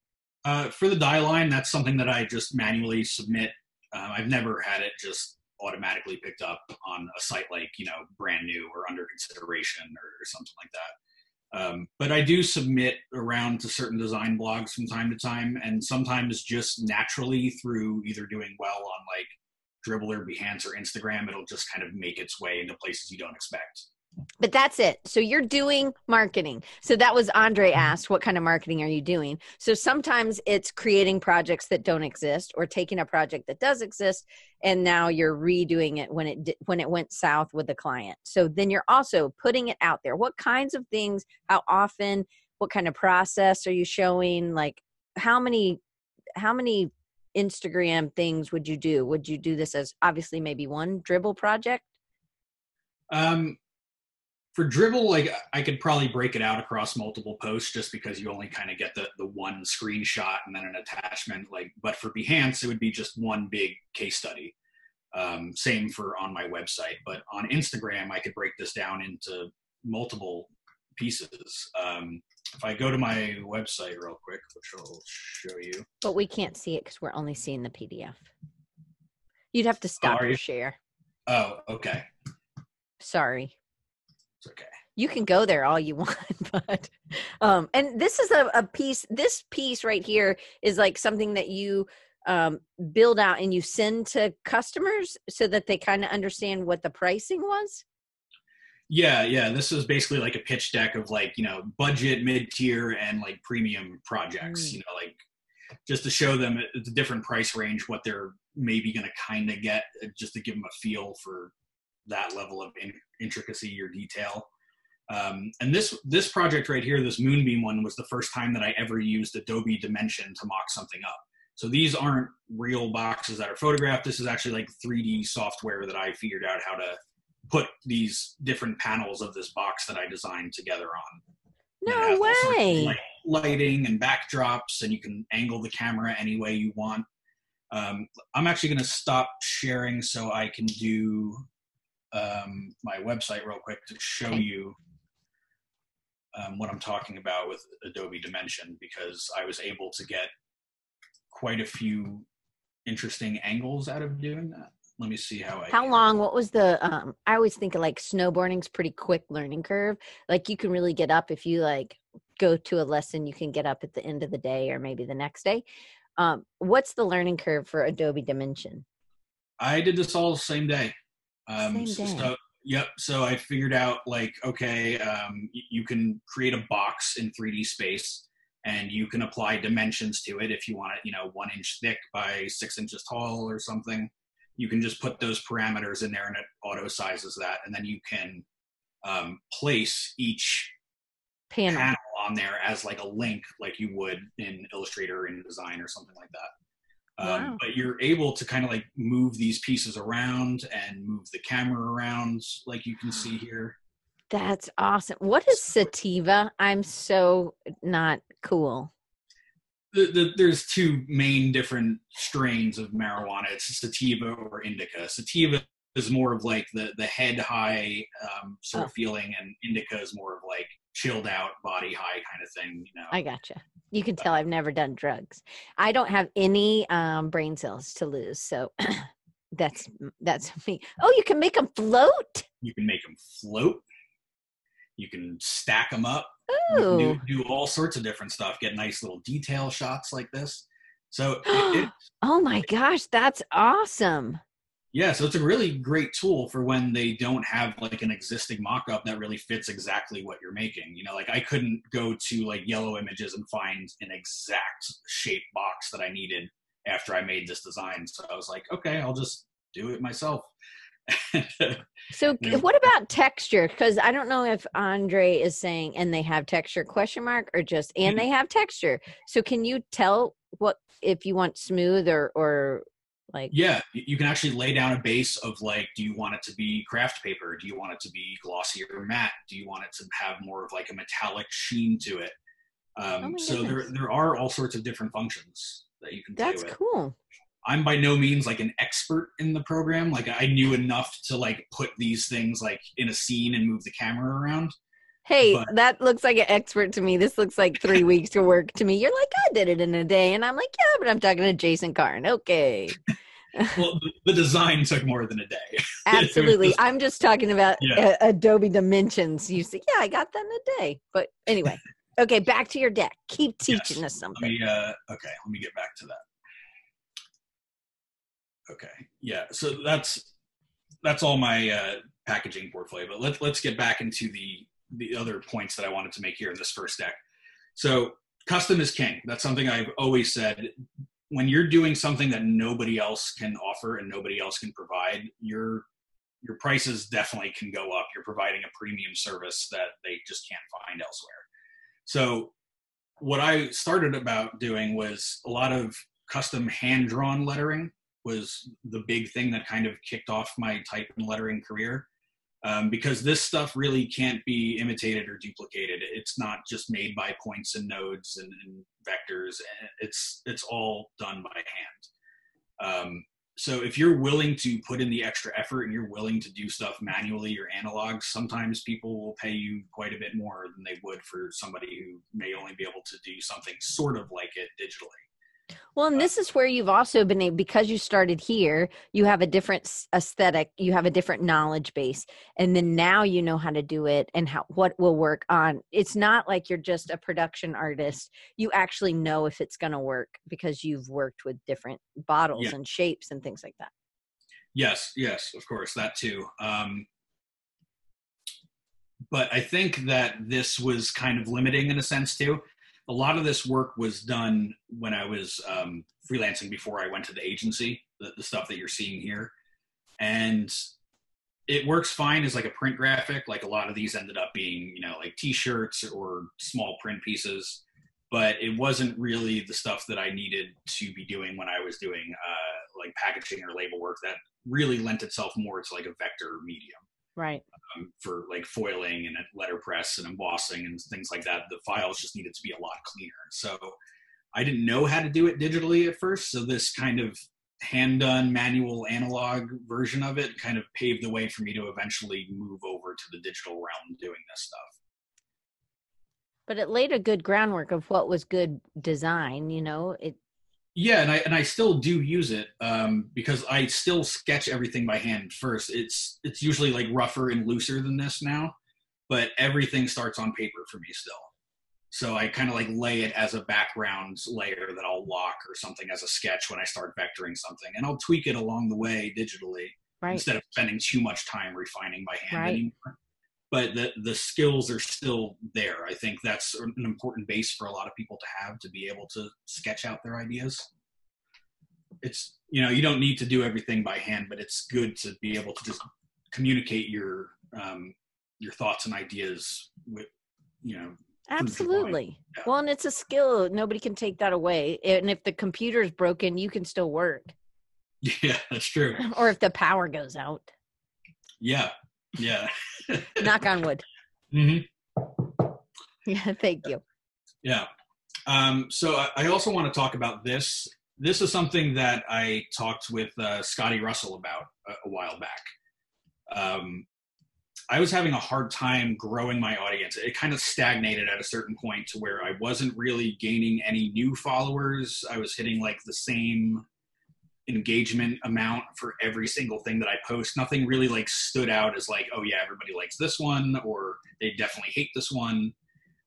Uh, for the dye line, that's something that I just manually submit. Um, I've never had it just automatically picked up on a site like, you know, brand new or under consideration or, or something like that. Um, but I do submit around to certain design blogs from time to time, and sometimes just naturally through either doing well on like Dribbble or Behance or Instagram, it'll just kind of make its way into places you don't expect. But that's it. So you're doing marketing. So that was Andre asked, what kind of marketing are you doing? So sometimes it's creating projects that don't exist or taking a project that does exist, and now you're redoing it when it when it went south with the client. So then you're also putting it out there. What kinds of things, how often, what kind of process are you showing? Like how many how many Instagram things would you do? Would you do this as obviously maybe one Dribbble project? Um For Dribbble, like I could probably break it out across multiple posts just because you only kind of get the, the one screenshot and then an attachment. Like, but for Behance, it would be just one big case study. Um, same for on my website, but on Instagram, I could break this down into multiple pieces. Um, if I go to my website real quick, which I'll show you. But we can't see it because we're only seeing the P D F. You'd have to stop your share. Oh, okay. Sorry. Okay. You can go there all you want, but um and this is a, a piece this piece right here is like something that you um build out and you send to customers so that they kind of understand what the pricing was. Yeah, yeah, this is basically like a pitch deck of like, you know, budget, mid-tier and like premium projects, mm. you know, like just to show them the different price range, what they're maybe going to kind of get, just to give them a feel for that level of in intricacy or detail. Um, and this this project right here, this Moonbeam one, was the first time that I ever used Adobe Dimension to mock something up. So these aren't real boxes that are photographed. This is actually like three D software that I figured out how to put these different panels of this box that I designed together on. No way! Like lighting and backdrops, and you can angle the camera any way you want. Um, I'm actually gonna stop sharing so I can do Um, my website real quick to show okay. you um, what I'm talking about with Adobe Dimension, because I was able to get quite a few interesting angles out of doing that. Let me see how I How can. long, what was the, um, I always think of like snowboarding's pretty quick learning curve. Like you can really get up if you like go to a lesson, you can get up at the end of the day or maybe the next day. Um, what's the learning curve for Adobe Dimension? I did this all the same day. Um, so, so, yep. So I figured out like, okay, um, you can create a box in three D space and you can apply dimensions to it. If you want it, you know, one inch thick by six inches tall or something, you can just put those parameters in there and it auto sizes that. And then you can, um, place each panel, panel on there as like a link, like you would in Illustrator or InDesign or something like that. Um, wow. But you're able to kind of like move these pieces around and move the camera around, like you can see here. That's awesome. What is Sativa? I'm so not cool. The, the, there's two main different strains of marijuana. It's Sativa or Indica. Sativa is more of like the, the head high um, sort oh. of feeling, and Indica is more of like chilled out, body high kind of thing. You know? I gotcha. You can tell I've never done drugs. I don't have any um, brain cells to lose, so that's that's me. Oh, you can make them float. You can make them float. You can stack them up. Ooh. You can do, do all sorts of different stuff. Get nice little detail shots like this. So, it, it, oh my gosh, that's awesome. Yeah, so it's a really great tool for when they don't have like an existing mock-up that really fits exactly what you're making. You know, like I couldn't go to like Yellow Images and find an exact shape box that I needed after I made this design. So I was like, okay, I'll just do it myself. So what about texture? Because I don't know if Andre is saying, and they have texture question mark, or just, and they have texture. So can you tell what if you want smooth or or like? Yeah, you can actually lay down a base of like, do you want it to be craft paper? Do you want it to be glossy or matte? Do you want it to have more of like a metallic sheen to it? Um, oh so there, there are all sorts of different functions that you can do. That's cool. I'm by no means like an expert in the program. Like I knew enough to like put these things like in a scene and move the camera around. Hey, but that looks like an expert to me. This looks like three weeks of work to me. You're like, I did it in a day. And I'm like, yeah, but I'm talking to Jason Carne. Okay. Well, the design took more than a day. Absolutely. Just, I'm just talking about yeah. Adobe Dimensions. You say, yeah, I got that in a day. But anyway, okay, back to your deck. Keep teaching yes. us something. Let me, uh, okay, let me get back to that. Okay. Yeah. So that's, that's all my uh, packaging portfolio, but let's, let's get back into the, the other points that I wanted to make here in this first deck. So custom is king. That's something I've always said. When you're doing something that nobody else can offer and nobody else can provide, your, your prices definitely can go up. You're providing a premium service that they just can't find elsewhere. So what I started about doing was a lot of custom hand-drawn lettering. Was the big thing that kind of kicked off my type and lettering career. Um, because this stuff really can't be imitated or duplicated. It's not just made by points and nodes and, and vectors. It's, it's all done by hand. Um, so if you're willing to put in the extra effort and you're willing to do stuff manually or analog, sometimes people will pay you quite a bit more than they would for somebody who may only be able to do something sort of like it digitally. Well, and this is where you've also been able, because you started here, you have a different aesthetic, you have a different knowledge base, and then now you know how to do it and how, what will work on. It's not like you're just a production artist. You actually know if it's going to work because you've worked with different bottles yeah. and shapes and things like that. Yes, yes, of course, that too. Um, but I think that this was kind of limiting in a sense too. A lot of this work was done when I was um, freelancing before I went to the agency, the, the stuff that you're seeing here. And it works fine as like a print graphic. Like a lot of these ended up being, you know, like t-shirts or small print pieces, but it wasn't really the stuff that I needed to be doing when I was doing uh, like packaging or label work that really lent itself more to like a vector medium. Right. Um, for like foiling and letterpress and embossing and things like that, the files just needed to be a lot cleaner. So I didn't know how to do it digitally at first. So this kind of hand-done manual analog version of it kind of paved the way for me to eventually move over to the digital realm doing this stuff. But it laid a good groundwork of what was good design, you know, it. Yeah, and I and I still do use it um, because I still sketch everything by hand first. It's it's usually like rougher and looser than this now, but everything starts on paper for me still. So I kind of like lay it as a background layer that I'll lock or something as a sketch when I start vectoring something, and I'll tweak it along the way digitally right. instead of spending too much time refining by hand right. anymore. But the the skills are still there. I think that's an important base for a lot of people to have, to be able to sketch out their ideas. It's, you know, you don't need to do everything by hand, but it's good to be able to just communicate your um, your thoughts and ideas with, you know. Absolutely. Yeah. Well, and it's a skill. Nobody can take that away. And if the computer's broken, you can still work. Yeah, that's true. Or if the power goes out. Yeah. Yeah. Knock on wood. Mm-hmm. Yeah. Thank you. Yeah. Um, so I, I also want to talk about this. This is something that I talked with uh, Scotty Russell about a, a while back. Um, I was having a hard time growing my audience. It kind of stagnated at a certain point to where I wasn't really gaining any new followers. I was hitting like the same engagement amount for every single thing that I post. Nothing really like stood out as like, oh yeah, everybody likes this one, or they definitely hate this one.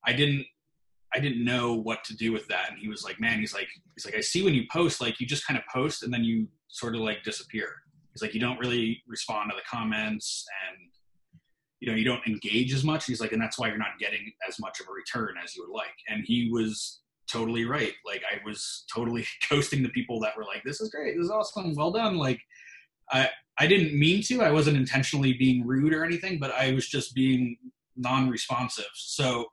I didn't, I didn't know what to do with that. And he was like, man, he's like, he's like, I see when you post, like you just kind of post and then you sort of like disappear. He's like, you don't really respond to the comments and you know, you don't engage as much. He's like, and that's why you're not getting as much of a return as you would like. And he was totally right. Like I was totally ghosting the people that were like, this is great, this is awesome, well done. Like I, I didn't mean to, I wasn't intentionally being rude or anything, but I was just being non-responsive. So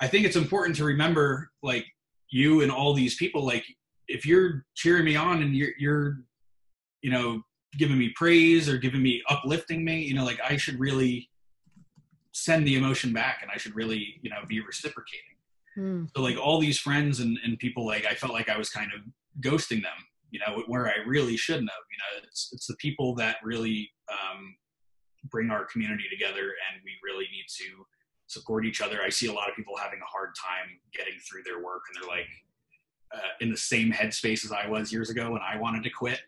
I think it's important to remember like you and all these people, like if you're cheering me on and you're, you're, you know, giving me praise or giving me uplifting me, you know, like I should really send the emotion back and I should really, you know, be reciprocating. Mm. So like all these friends and, and people, like, I felt like I was kind of ghosting them, you know, where I really shouldn't have, you know, it's, it's the people that really um, bring our community together, and we really need to support each other. I see a lot of people having a hard time getting through their work, and they're like uh, in the same headspace as I was years ago when I wanted to quit.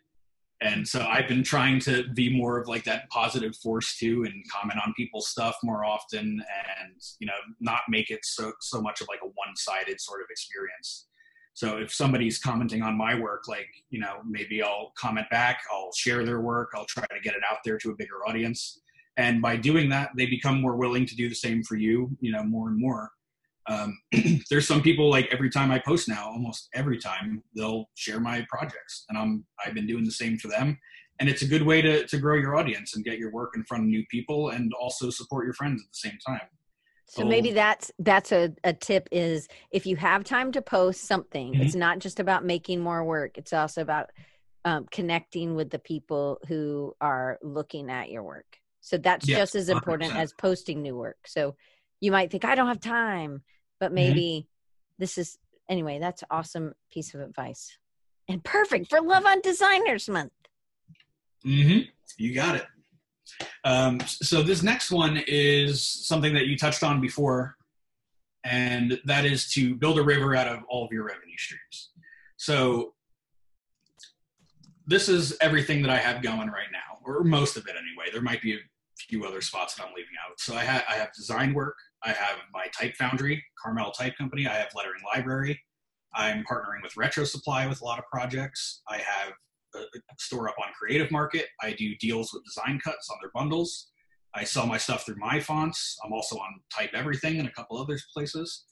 And so I've been trying to be more of like that positive force too, and comment on people's stuff more often, and, you know, not make it so, so much of like a one-sided sort of experience. So if somebody's commenting on my work, like, you know, maybe I'll comment back, I'll share their work, I'll try to get it out there to a bigger audience. And by doing that, they become more willing to do the same for you, you know, more and more. Um, there's some people, like every time I post now, almost every time, they'll share my projects, and I'm, I've been doing the same for them. And it's a good way to, to grow your audience and get your work in front of new people, and also support your friends at the same time. So, so maybe that's, that's a, a tip is, if you have time to post something, mm-hmm. it's not just about making more work. It's also about, um, connecting with the people who are looking at your work. So that's yes, just as important one hundred percent as posting new work. So you might think, I don't have time, but maybe mm-hmm. this is, anyway, that's an awesome piece of advice, and perfect for Love on Designers Month. Mm-hmm. You got it. Um, so this next one is something that you touched on before, and that is to build a river out of all of your revenue streams. So this is everything that I have going right now, or most of it anyway. There might be a few other spots that I'm leaving out. So I, ha I have design work. I have my type foundry, Carmel Type Co. I have Lettering Library. I'm partnering with Retro Supply with a lot of projects. I have a store up on Creative Market. I do deals with Design Cuts on their bundles. I sell my stuff through MyFonts. I'm also on Type Everything and a couple other places.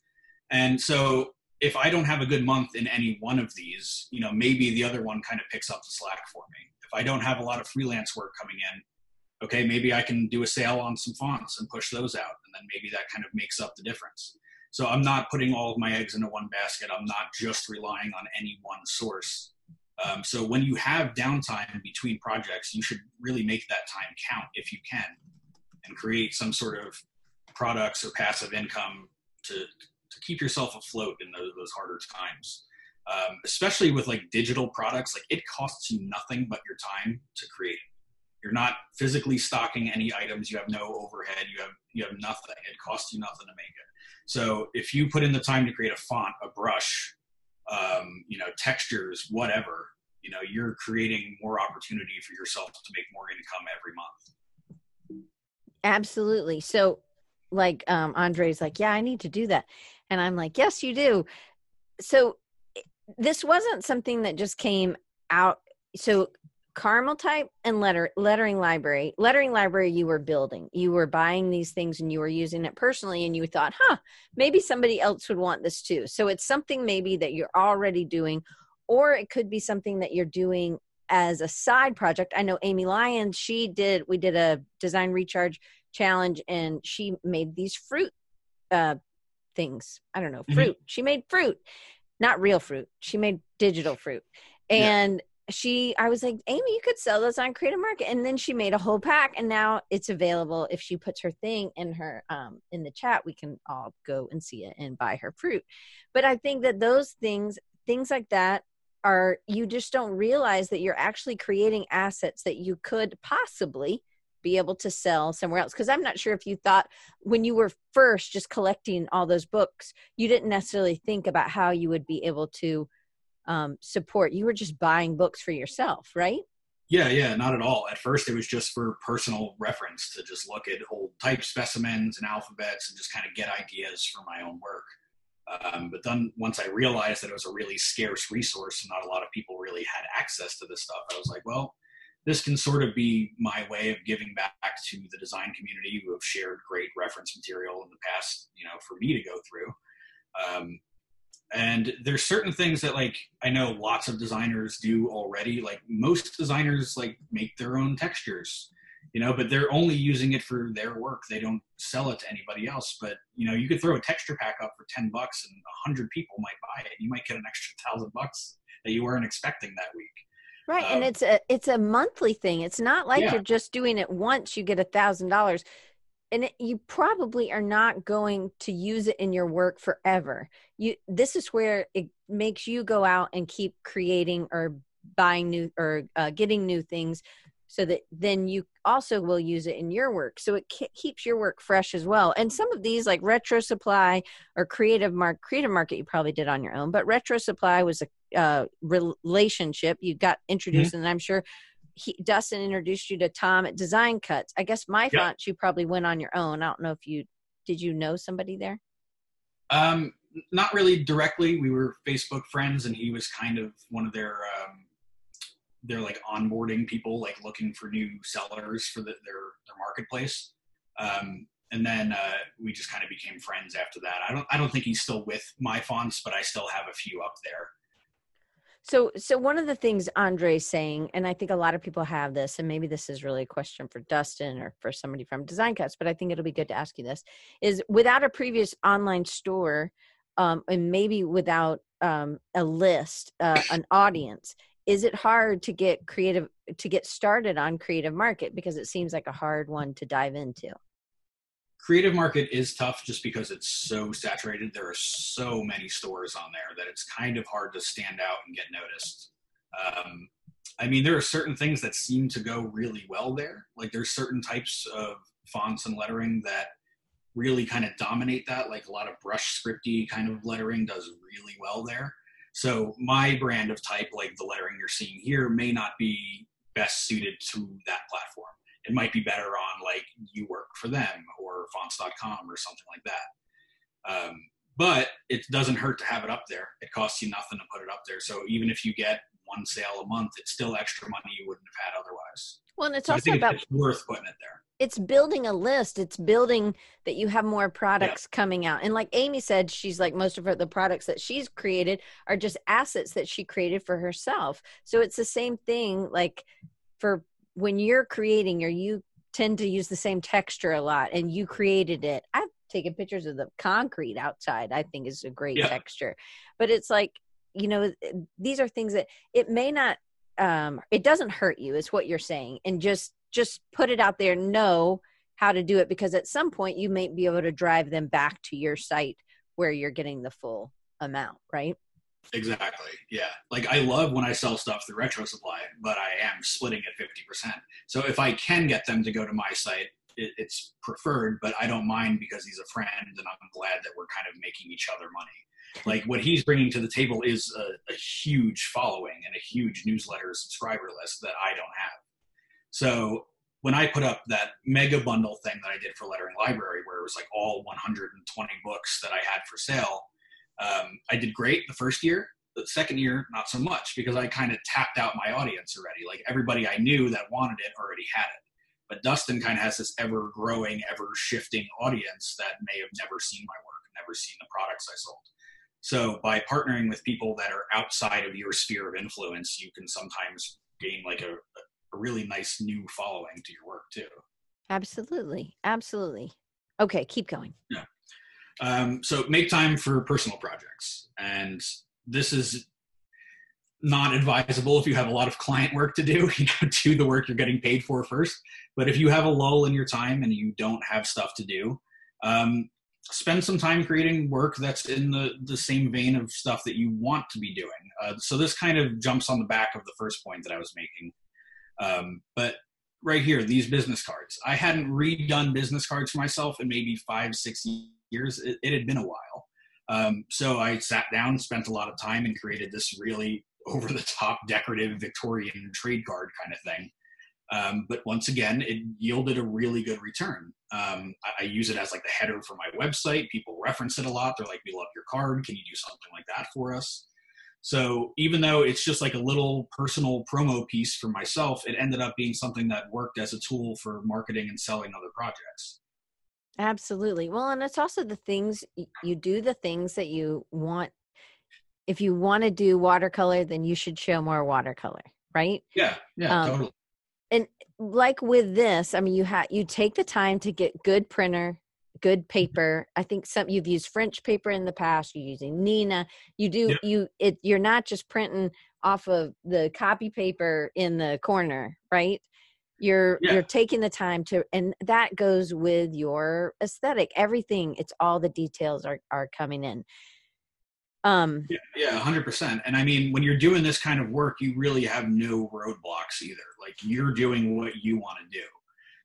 And so if I don't have a good month in any one of these, you know, maybe the other one kind of picks up the slack for me. If I don't have a lot of freelance work coming in, okay, maybe I can do a sale on some fonts and push those out, and then maybe that kind of makes up the difference. So I'm not putting all of my eggs into one basket. I'm not just relying on any one source. Um, so when you have downtime between projects, you should really make that time count if you can, and create some sort of products or passive income to, to keep yourself afloat in those, those harder times. Um, especially with like digital products, like it costs you nothing but your time to create it. You're not physically stocking any items. You have no overhead. You have, you have nothing. It costs you nothing to make it. So if you put in the time to create a font, a brush, um, you know, textures, whatever, you know, you're creating more opportunity for yourself to make more income every month. Absolutely. So like, um, Andre's like, yeah, I need to do that. And I'm like, yes, you do. So this wasn't something that just came out. So Carmel Type and letter, lettering library, lettering library, you were building, you were buying these things, and you were using it personally, and you thought, huh, maybe somebody else would want this too. So it's something maybe that you're already doing, or it could be something that you're doing as a side project. I know Amy Lyons, she did, we did a design recharge challenge, and she made these fruit uh, things. I don't know, fruit. Mm-hmm. She made fruit, not real fruit. She made digital fruit. And yeah. She, I was like, Amy, you could sell those on Creative Market. And then she made a whole pack, and now it's available. If she puts her thing in her, um, in the chat, we can all go and see it and buy her fruit. But I think that those things, things like that are, you just don't realize that you're actually creating assets that you could possibly be able to sell somewhere else. Cause I'm not sure if you thought when you were first just collecting all those books, you didn't necessarily think about how you would be able to Um, support. You were just buying books for yourself, right? Yeah, yeah, not at all. At first, it was just for personal reference, to just look at old type specimens and alphabets and just kind of get ideas for my own work. Um, but then once I realized that it was a really scarce resource and not a lot of people really had access to this stuff, I was like, well, this can sort of be my way of giving back to the design community who have shared great reference material in the past, you know, for me to go through. Um, And there's certain things that, like, I know lots of designers do already. Like most designers, like, make their own textures, you know, but they're only using it for their work. They don't sell it to anybody else. But, you know, you could throw a texture pack up for ten bucks and a hundred people might buy it. You might get an extra thousand bucks that you weren't expecting that week. Right. Um, and it's a, it's a monthly thing. It's not like yeah. you're just doing it once you get a thousand dollars. And it, you probably are not going to use it in your work forever. You, this is where it makes you go out and keep creating or buying new or uh, getting new things, so that then you also will use it in your work. So it keeps your work fresh as well. And some of these, like Retro Supply or Creative Market, Creative Market you probably did on your own, but Retro Supply was a uh, relationship. You got introduced, mm-hmm. and I'm sure he, Dustin introduced you to Tom at Design Cuts. I guess MyFonts, yep. you probably went on your own. I don't know if you, did you know somebody there? Um, not really directly. We were Facebook friends, and he was kind of one of their... Um, they're like onboarding people, like looking for new sellers for the, their, their marketplace. Um, and then uh, we just kind of became friends after that. I don't, I don't think he's still with MyFonts, but I still have a few up there. So, so one of the things Andre's saying, and I think a lot of people have this, and maybe this is really a question for Dustin or for somebody from Design Cuts, but I think it'll be good to ask you this, is without a previous online store, um, and maybe without um, a list, uh, an audience, is it hard to get creative, to get started on Creative Market? Because it seems like a hard one to dive into. Creative Market is tough just because it's so saturated. There are so many stores on there that it's kind of hard to stand out and get noticed. Um, I mean, there are certain things that seem to go really well there. Like there's certain types of fonts and lettering that really kind of dominate that. Like a lot of brush scripty kind of lettering does really well there. So my brand of type, like the lettering you're seeing here, may not be best suited to that platform. It might be better on like YouWork for Them or fonts dot com or something like that. Um, but it doesn't hurt to have it up there. It costs you nothing to put it up there. So even if you get one sale a month, it's still extra money you wouldn't have had otherwise. Well, and it's so also about, it's worth putting it there. It's building a list. It's building that you have more products yeah. coming out. And like Amy said, she's like, most of her, the products that she's created are just assets that she created for herself. So it's the same thing. Like for when you're creating, or you tend to use the same texture a lot and you created it. I've taken pictures of the concrete outside. I think is a great yeah. texture, but it's like, you know, these are things that it may not, um, it doesn't hurt you is what you're saying. And just, just put it out there, know how to do it, because at some point you may be able to drive them back to your site where you're getting the full amount, right? Exactly. Yeah. Like I love when I sell stuff through Retro Supply, but I am splitting at fifty percent. So if I can get them to go to my site, it, it's preferred, but I don't mind because he's a friend and I'm glad that we're kind of making each other money. Like what he's bringing to the table is a, a huge following and a huge newsletter subscriber list that I don't have. So when I put up that mega bundle thing that I did for Lettering Library, where it was like all one hundred twenty books that I had for sale, um, I did great the first year. The second year, not so much, because I kind of tapped out my audience already. Like everybody I knew that wanted it already had it. But Dustin kind of has this ever-growing, ever-shifting audience that may have never seen my work, never seen the products I sold. So by partnering with people that are outside of your sphere of influence, you can sometimes gain like a, a a really nice new following to your work too. Absolutely. Absolutely. Okay. Keep going. Yeah. Um, so make time for personal projects. And this is not advisable if you have a lot of client work to do, you know, do the work you're getting paid for first. But if you have a lull in your time and you don't have stuff to do, um, spend some time creating work that's in the, the same vein of stuff that you want to be doing. Uh, so this kind of jumps on the back of the first point that I was making. Um, but right here, these business cards, I hadn't redone business cards for myself in maybe five, six years. It, it had been a while. Um, so I sat down, spent a lot of time and created this really over the top decorative Victorian trade card kind of thing. Um, but once again, it yielded a really good return. Um, I, I use it as like the header for my website. People reference it a lot. They're like, we love your card. Can you do something like that for us? So even though it's just like a little personal promo piece for myself, it ended up being something that worked as a tool for marketing and selling other projects. Absolutely. Well, and it's also the things you do, the things that you want. If you want to do watercolor, then you should show more watercolor, right? Yeah, yeah, um, totally. And like with this, I mean, you have, you take the time to get good printer, good paper. I think some, you've used French paper in the past, you're using Nina, you do, yep. you, it, you're not just printing off of the copy paper in the corner, right? You're yeah. you're taking the time to, and that goes with your aesthetic. Everything, it's all the details are are coming in. Um, yeah, yeah, one hundred percent. And I mean, when you're doing this kind of work, you really have no roadblocks either. Like, you're doing what you want to do.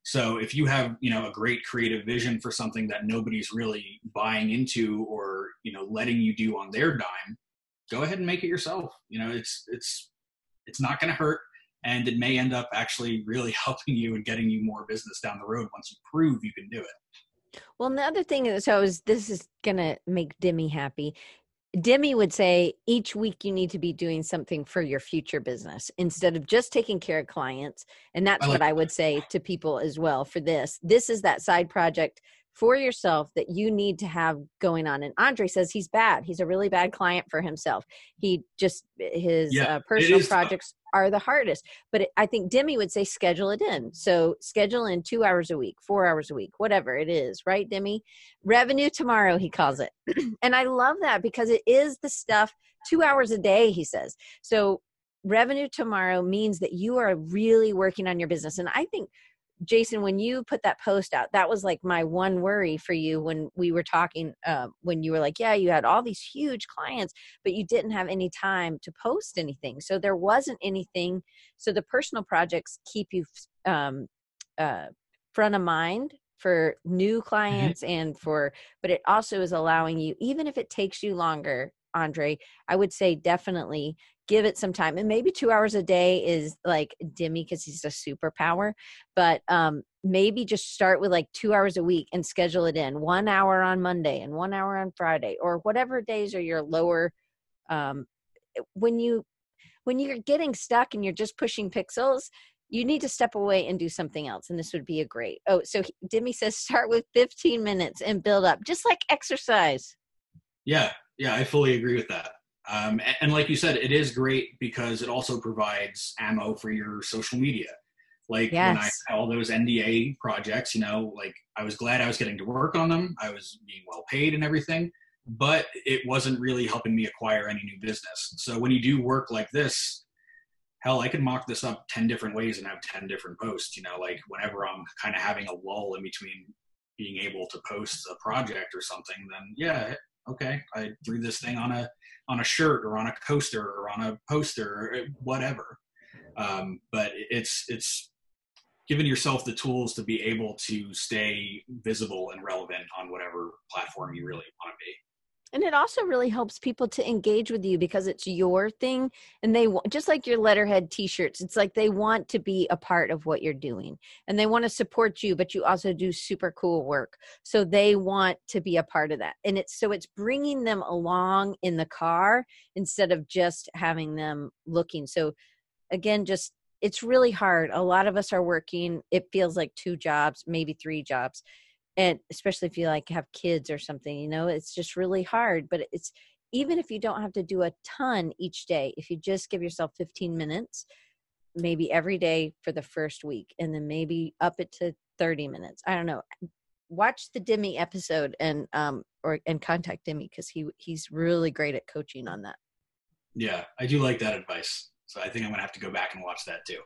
So if you have, you know, a great creative vision for something that nobody's really buying into or, you know, letting you do on their dime, go ahead and make it yourself. You know, it's, it's, it's not going to hurt, and it may end up actually really helping you and getting you more business down the road once you prove you can do it. Well, and the other thing is, so is, this is going to make Demi happy. Demi would say each week you need to be doing something for your future business instead of just taking care of clients. And that's I like what I would that. say to people as well for this. This is that side project for yourself that you need to have going on. And Andre says he's bad. He's a really bad client for himself. He just, his yeah, uh, personal projects are the hardest. But it, I think Demi would say schedule it in. So schedule in two hours a week, four hours a week, whatever it is, right, Demi? Revenue tomorrow, he calls it. And I love that because it is the stuff, two hours a day, he says. So revenue tomorrow means that you are really working on your business. And I think, Jason, when you put that post out, that was like my one worry for you when we were talking, uh, when you were like, yeah, you had all these huge clients, but you didn't have any time to post anything. So there wasn't anything. So the personal projects keep you um, uh, front of mind for new clients mm-hmm. and for, but it also is allowing you, even if it takes you longer, Andre, I would say definitely give it some time. And maybe two hours a day is like Demi because he's a superpower, but um, maybe just start with like two hours a week and schedule it in. One hour on Monday and one hour on Friday, or whatever days are your lower. Um, when you, when you're getting stuck and you're just pushing pixels, you need to step away and do something else. And this would be a great. Oh, so he, Demi says, start with fifteen minutes and build up, just like exercise. Yeah. Yeah, I fully agree with that. Um, and, and like you said, it is great because it also provides ammo for your social media. Like yes. when I had all those N D A projects, you know, like I was glad I was getting to work on them. I was being well paid and everything, but it wasn't really helping me acquire any new business. So when you do work like this, hell, I could mock this up ten different ways and have ten different posts, you know, like whenever I'm kind of having a lull in between being able to post a project or something, then yeah, it, okay, I threw this thing on a on a shirt or on a coaster or on a poster, whatever. Um, but it's it's giving yourself the tools to be able to stay visible and relevant on whatever platform you really want to be. And it also really helps people to engage with you because it's your thing, and they just like your letterhead t-shirts. It's like they want to be a part of what you're doing and they want to support you, but you also do super cool work. So they want to be a part of that. And it's, so it's bringing them along in the car instead of just having them looking. So again, just, it's really hard. A lot of us are working. It feels like two jobs, maybe three jobs. And especially if you like have kids or something, you know, it's just really hard. But it's, even if you don't have to do a ton each day, if you just give yourself fifteen minutes, maybe every day for the first week, and then maybe up it to thirty minutes. I don't know. Watch the Demi episode and, um, or, and contact Demi because he, he's really great at coaching on that. Yeah. I do like that advice. So I think I'm going to have to go back and watch that too.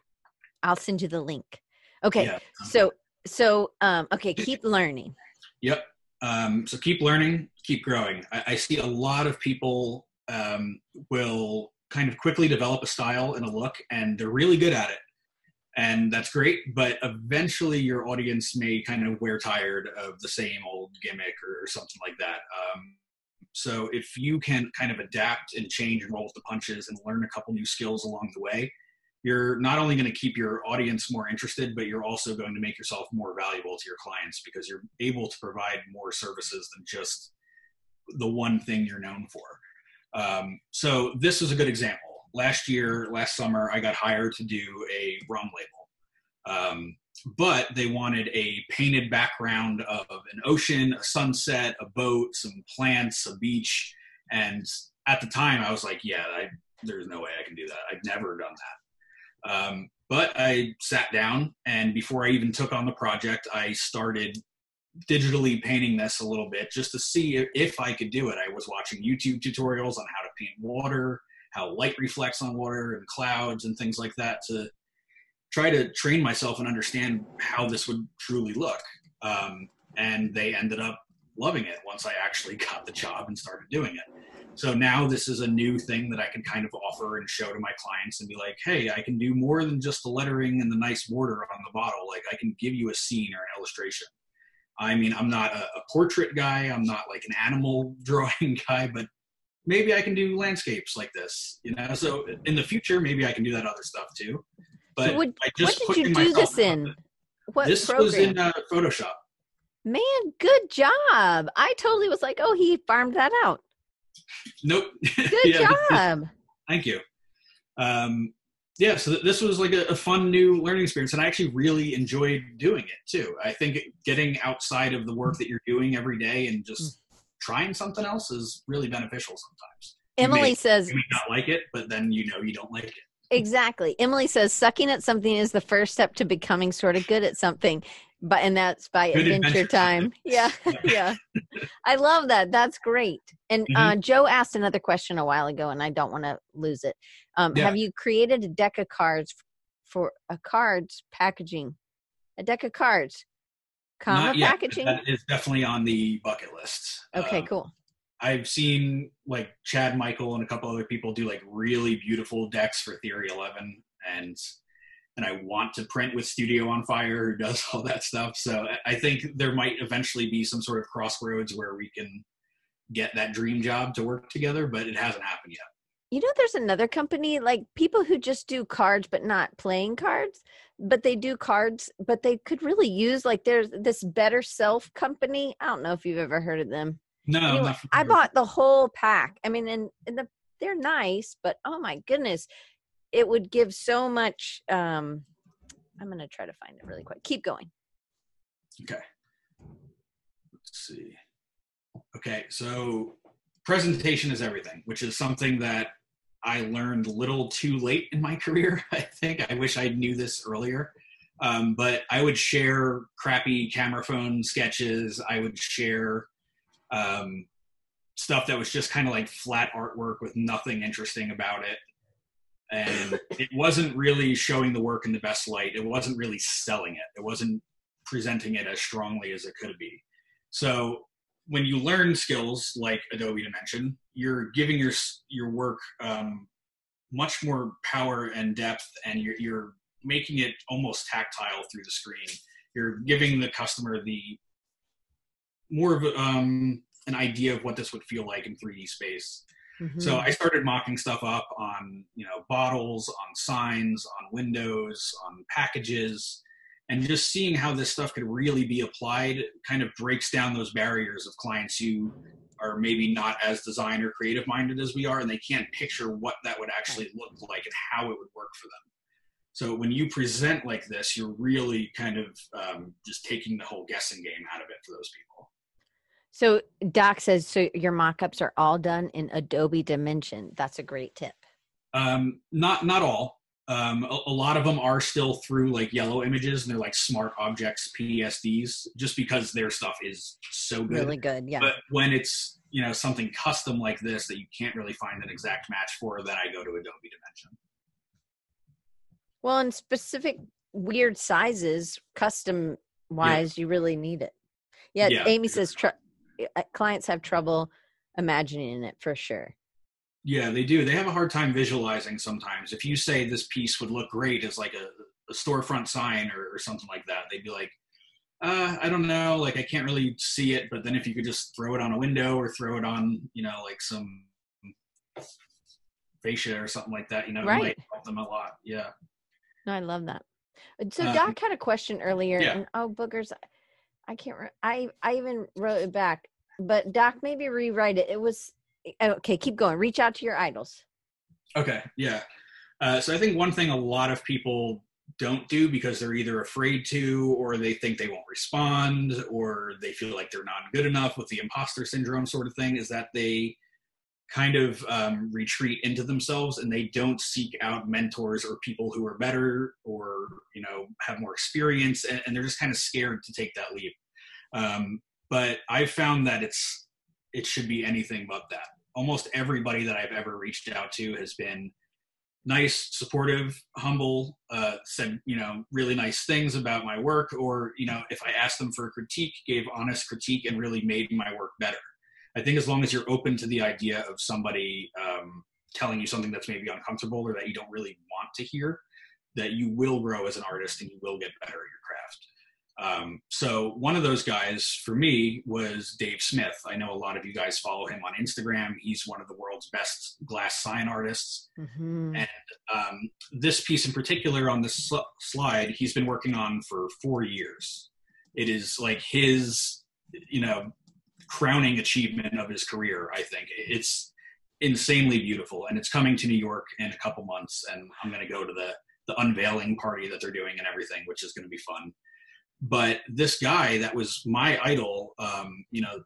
I'll send you the link. Okay. Yeah. So So, um, okay, keep learning. Yep. Um, so keep learning, keep growing. I, I see a lot of people um, will kind of quickly develop a style and a look, and they're really good at it. And that's great, but eventually your audience may kind of wear tired of the same old gimmick or, or something like that. Um, so if you can kind of adapt and change and roll with the punches and learn a couple new skills along the way, you're not only going to keep your audience more interested, but you're also going to make yourself more valuable to your clients because you're able to provide more services than just the one thing you're known for. Um, so this is a good example. Last year, last summer, I got hired to do a rum label, um, but they wanted a painted background of an ocean, a sunset, a boat, some plants, a beach. And at the time I was like, yeah, I, there's no way I can do that. I've never done that. Um, but I sat down, and before I even took on the project, I started digitally painting this a little bit just to see if, if I could do it. I was watching YouTube tutorials on how to paint water, how light reflects on water and clouds and things like that, to try to train myself and understand how this would truly look. Um, and they ended up loving it once I actually got the job and started doing it. So now this is a new thing that I can kind of offer and show to my clients and be like, hey, I can do more than just the lettering and the nice border on the bottle. Like, I can give you a scene or an illustration. I mean, I'm not a, a portrait guy. I'm not like an animal drawing guy, but maybe I can do landscapes like this, you know? So in the future, maybe I can do that other stuff too. But so would, I just what did you do this in? What this program? was in uh, Photoshop. Man, good job. I totally was like, oh, he farmed that out. Nope. Good yeah, job. This, thank you. Um, yeah, so th this was like a, a fun new learning experience, and I actually really enjoyed doing it too. I think getting outside of the work that you're doing every day and just mm. trying something else is really beneficial sometimes. Emily you may, says, you may not like it, but then you know you don't like it. Exactly. Emily says, sucking at something is the first step to becoming sort of good at something. But, and that's by Good adventure, adventure time. Yeah. Yeah. I love that. That's great. And mm-hmm. uh, Joe asked another question a while ago, and I don't want to lose it. Um, yeah. Have you created a deck of cards for a cards packaging, a deck of cards, comma yet, packaging? That is definitely on the bucket list. Okay, um, cool. I've seen like Chad Michael and a couple other people do like really beautiful decks for Theory eleven, and and I want to print with Studio on Fire, who does all that stuff. So I think there might eventually be some sort of crossroads where we can get that dream job to work together, but it hasn't happened yet. You know, there's another company, like people who just do cards, but not playing cards, but they do cards, but they could really use, like, there's this Better Self company. I don't know if you've ever heard of them. No, anyway, I'm not familiar. I bought the whole pack. I mean, and, and the, they're nice, but oh my goodness, it would give so much. Um, I'm going to try to find it really quick. Keep going. Okay. Let's see. Okay. So presentation is everything, which is something that I learned a little too late in my career. I think I wish I knew this earlier. Um, but I would share crappy camera phone sketches. I would share, um, stuff that was just kind of like flat artwork with nothing interesting about it. And it wasn't really showing the work in the best light. It wasn't really selling it. It wasn't presenting it as strongly as it could be. So when you learn skills like Adobe Dimension, you're giving your your work um, much more power and depth, and you're, you're making it almost tactile through the screen. You're giving the customer the more of um, an idea of what this would feel like in three D space. Mm-hmm. So I started mocking stuff up on, you know, bottles, on signs, on windows, on packages, and just seeing how this stuff could really be applied kind of breaks down those barriers of clients who are maybe not as design or creative minded as we are, and they can't picture what that would actually look like and how it would work for them. So when you present like this, you're really kind of um, just taking the whole guessing game out of it for those people. So Doc says, so your mock-ups are all done in Adobe Dimension. That's a great tip. Um, not, not all. Um, a, a lot of them are still through like Yellow Images, and they're like smart objects, P S Ds, just because their stuff is so good. Really good, yeah. But when it's, you know, something custom like this that you can't really find an exact match for, then I go to Adobe Dimension. Well, in specific weird sizes, custom-wise, yeah. You really need it. Yeah, yeah. Amy says, try clients have trouble imagining it for sure. Yeah, they do. They have a hard time visualizing sometimes. If you say this piece would look great as like a, a storefront sign or, or something like that, they'd be like, uh, I don't know, like I can't really see it. But then if you could just throw it on a window or throw it on, you know, like some fascia or something like that, you know, right. It might help them a lot. Yeah. No, I love that. So um, Doc had a question earlier. Yeah. And, oh, boogers. I can't, I, I even wrote it back, but Doc, maybe rewrite it. It was, okay, keep going. Reach out to your idols. Okay, yeah. Uh, so I think one thing a lot of people don't do because they're either afraid to, or they think they won't respond, or they feel like they're not good enough with the imposter syndrome sort of thing, is that they kind of um, retreat into themselves, and they don't seek out mentors or people who are better or, you know, have more experience, and, and they're just kind of scared to take that leap. Um, but I've found that it's, it should be anything but that. almost everybody that I've ever reached out to has been nice, supportive, humble, uh, said, you know, really nice things about my work, or, you know, if I asked them for a critique, gave honest critique and really made my work better. I think as long as you're open to the idea of somebody um, telling you something that's maybe uncomfortable or that you don't really want to hear, that you will grow as an artist and you will get better at your craft. Um, so one of those guys for me was Dave Smith. I know a lot of you guys follow him on Instagram. He's one of the world's best glass sign artists. Mm-hmm. And um, this piece in particular on this sl slide, he's been working on for four years. It is like his, you know, crowning achievement of his career, I think. It's insanely beautiful, and it's coming to New York in a couple months, and I'm going to go to the, the unveiling party that they're doing and everything, which is going to be fun. But this guy that was my idol, um, you know,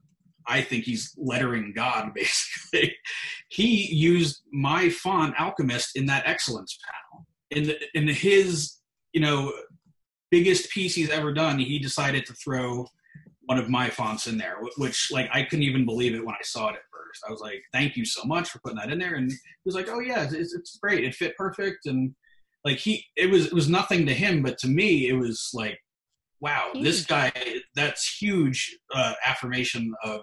I think he's lettering God, basically. He used my font Alchemist in that excellence panel. In, the, in his, you know, biggest piece he's ever done, he decided to throw one of my fonts in there, which, like, I couldn't even believe it when I saw it at first. I was like, thank you so much for putting that in there. And he was like, oh yeah, it's, it's great. It fit perfect. And like he, it was, it was nothing to him, but to me, it was like, wow, huge. This guy, that's huge uh, affirmation of,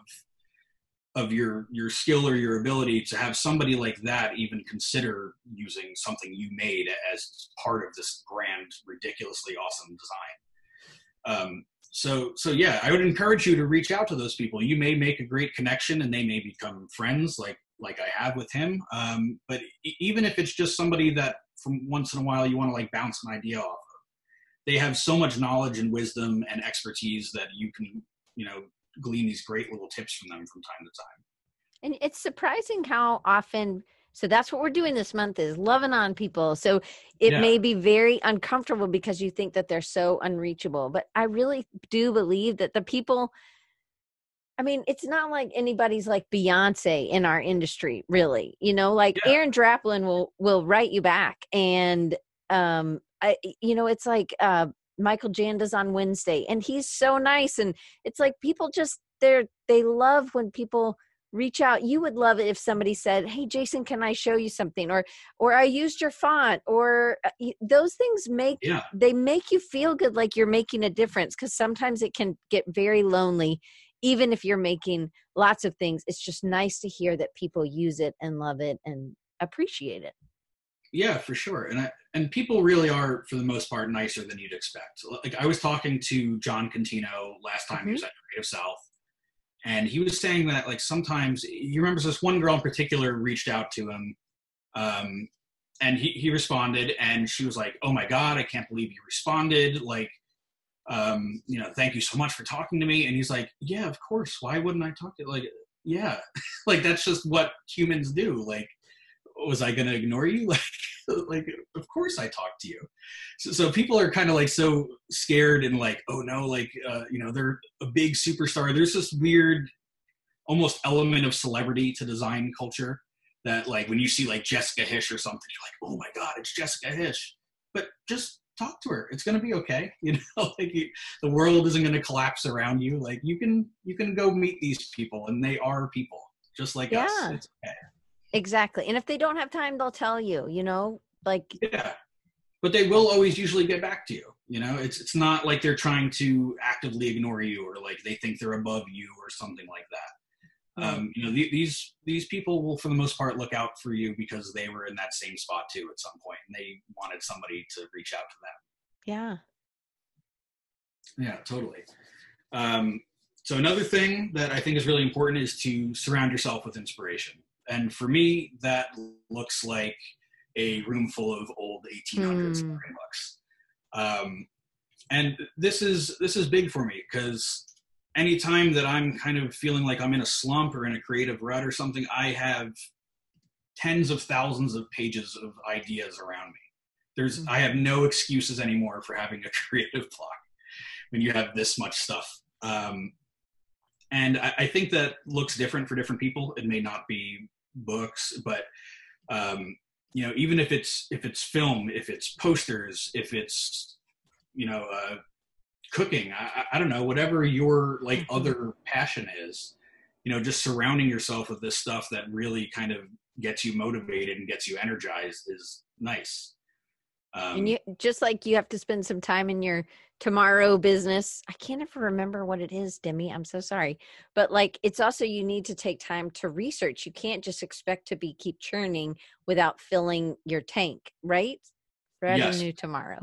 of your, your skill or your ability to have somebody like that even consider using something you made as part of this grand, ridiculously awesome design. Um, So, so yeah, I would encourage you to reach out to those people. You may make a great connection and they may become friends like, like I have with him. Um, but e even if it's just somebody that from once in a while you want to like bounce an idea off of, they have so much knowledge and wisdom and expertise that you can, you know, glean these great little tips from them from time to time. And it's surprising how often, so that's what we're doing this month, is loving on people. So it yeah. may be very uncomfortable because you think that they're so unreachable. But I really do believe that the people, I mean, it's not like anybody's like Beyonce in our industry, really. You know, like yeah. Aaron Draplin will, will write you back. And, um, I, you know, it's like uh, Michael Janda's on Wednesday. And he's so nice. And it's like people just, they're, they love when people reach out. You would love it if somebody said, hey, Jason, can I show you something? Or, or I used your font, or uh, those things make, yeah. they make you feel good, like you're making a difference. Cause sometimes it can get very lonely, even if you're making lots of things. It's just nice to hear that people use it and love it and appreciate it. Yeah, for sure. And I, and people really are, for the most part, nicer than you'd expect. Like I was talking to John Contino last time mm-hmm. he was at Creative South. And he was saying that, like, sometimes, you remember this one girl in particular reached out to him, um, and he, he responded, and she was like, oh my God, I can't believe you responded. Like, um, you know, thank you so much for talking to me. And he's like, yeah, of course. Why wouldn't I talk to you? Like, yeah, like, that's just what humans do. Like, was I going to ignore you? Like, like, of course I talked to you. So, so people are kind of like so scared and like, oh no, like, uh, you know, they're a big superstar. There's this weird, almost element of celebrity to design culture that like, when you see like Jessica Hish or something, you're like, oh my God, it's Jessica Hish. But just talk to her. It's going to be okay. You know, like you, the world isn't going to collapse around you. Like you can, you can go meet these people and they are people just like yeah. us. It's okay. Exactly. And if they don't have time, they'll tell you, you know, like, yeah, but they will always usually get back to you. You know, it's, it's not like they're trying to actively ignore you or like they think they're above you or something like that. Mm-hmm. Um, you know, the, these, these people will, for the most part, look out for you because they were in that same spot too at some point, and they wanted somebody to reach out to them. Yeah. Yeah, totally. Um, so another thing that I think is really important is to surround yourself with inspiration. And for me, that looks like a room full of old eighteen hundreds mm. books. Um, and this is, this is big for me because anytime that I'm kind of feeling like I'm in a slump or in a creative rut or something, I have tens of thousands of pages of ideas around me. There's, mm. I have no excuses anymore for having a creative block when you have this much stuff. Um, and I, I think that looks different for different people. It may not be books, but um you know, even if it's if it's film, if it's posters, if it's, you know, uh cooking, I, I don't know, whatever your like other passion is, you know, just surrounding yourself with this stuff that really kind of gets you motivated and gets you energized is nice. Um, and you, just like you have to spend some time in your tomorrow business. I can't ever remember what it is, Demi. I'm so sorry. But like, it's also, you need to take time to research. You can't just expect to be keep churning without filling your tank, right? Brand yes. new tomorrow.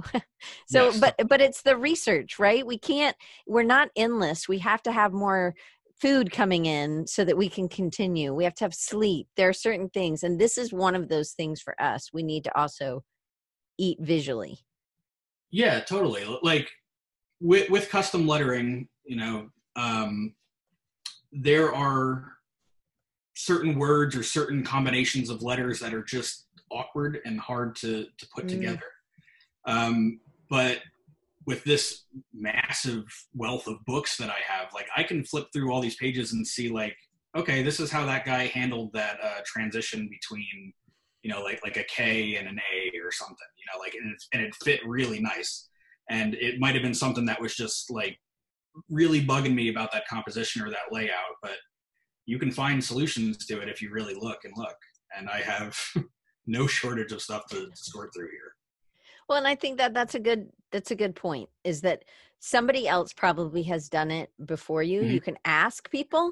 So, yes. but, but it's the research, right? We can't, we're not endless. We have to have more food coming in so that we can continue. We have to have sleep. There are certain things. And this is one of those things for us. We need to also eat visually. Yeah, totally. Like with, with custom lettering, you know, um, there are certain words or certain combinations of letters that are just awkward and hard to, to put mm. together. Um, but with this massive wealth of books that I have, like I can flip through all these pages and see like, okay, this is how that guy handled that uh, transition between, you know, like like a K and an A or something, you know, like, and, it's, and it fit really nice. And it might've been something that was just like really bugging me about that composition or that layout, but you can find solutions to it if you really look and look. And I have no shortage of stuff to, to sort through here. Well, and I think that that's a good, that's a good point, is that somebody else probably has done it before you. Mm-hmm. You can ask people.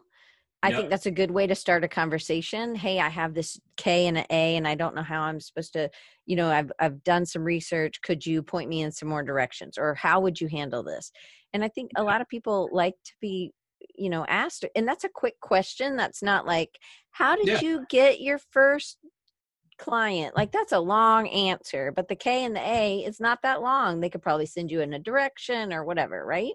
I yep. think that's a good way to start a conversation. Hey, I have this K and an A and I don't know how I'm supposed to, you know, I've, I've done some research. Could you point me in some more directions, or how would you handle this? And I think a lot of people like to be, you know, asked, and that's a quick question. That's not like, how did yeah. you get your first client? Like that's a long answer, but the K and the A, it's not that long. They could probably send you in a direction or whatever, right?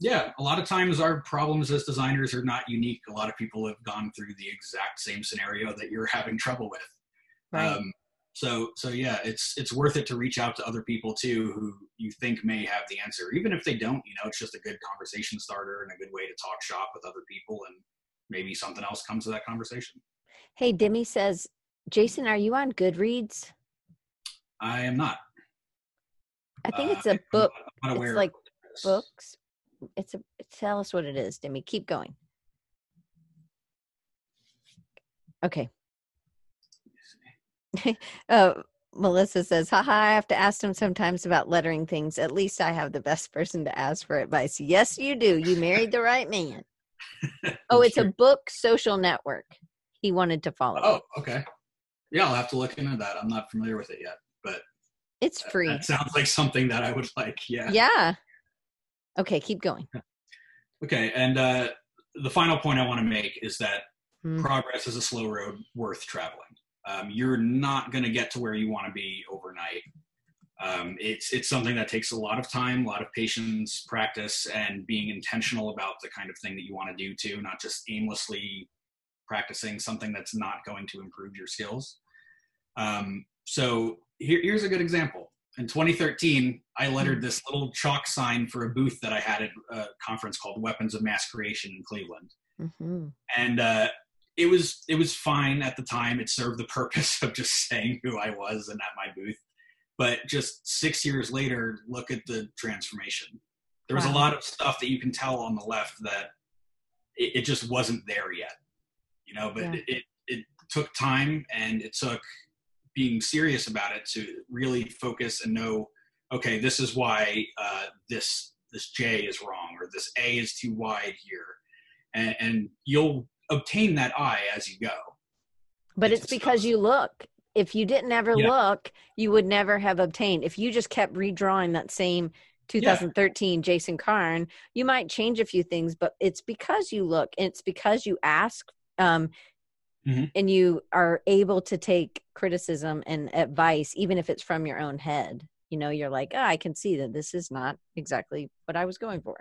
Yeah, a lot of times our problems as designers are not unique. A lot of people have gone through the exact same scenario that you're having trouble with. Right. Um, so, so yeah, it's it's worth it to reach out to other people too who you think may have the answer. Even if they don't, you know, it's just a good conversation starter and a good way to talk shop with other people, and maybe something else comes to that conversation. Hey, Demi says, Jason, are you on Goodreads? I am not. I think it's a uh, book. I'm not aware it's like of books. It's a, tell us what it is, Demi. Keep going. Okay. uh, Melissa says, haha, I have to ask him sometimes about lettering things. At least I have the best person to ask for advice. Yes, you do. You married the right man. Oh, it's sure. a book, social network. He wanted to follow. Oh, okay. Yeah, I'll have to look into that. I'm not familiar with it yet, but it's free. That, that sounds like something that I would like. Yeah. Yeah. Okay, keep going. Okay, and uh, the final point I want to make is that mm. progress is a slow road worth traveling. Um, you're not going to get to where you want to be overnight. Um, it's it's something that takes a lot of time, a lot of patience, practice, and being intentional about the kind of thing that you want to do too, not just aimlessly practicing something that's not going to improve your skills. Um, so here, here's a good example. In twenty thirteen, I lettered this little chalk sign for a booth that I had at a conference called Weapons of Mass Creation in Cleveland. Mm-hmm. And uh, it was it was fine at the time. It served the purpose of just saying who I was and at my booth. But just six years later, look at the transformation. There was wow. a lot of stuff that you can tell on the left that it, it just wasn't there yet. You know, but yeah. it, it took time, and it took being serious about it to really focus and know, okay, this is why uh, this this J is wrong, or this A is too wide here. And, and you'll obtain that I as you go. But it's, it's because you look. If you didn't ever yeah. look, you would never have obtained. If you just kept redrawing that same twenty thirteen yeah. Jason Carne, you might change a few things, but it's because you look, and it's because you ask, um, Mm-hmm. and you are able to take criticism and advice, even if it's from your own head. You know, you're like, oh, I can see that this is not exactly what I was going for.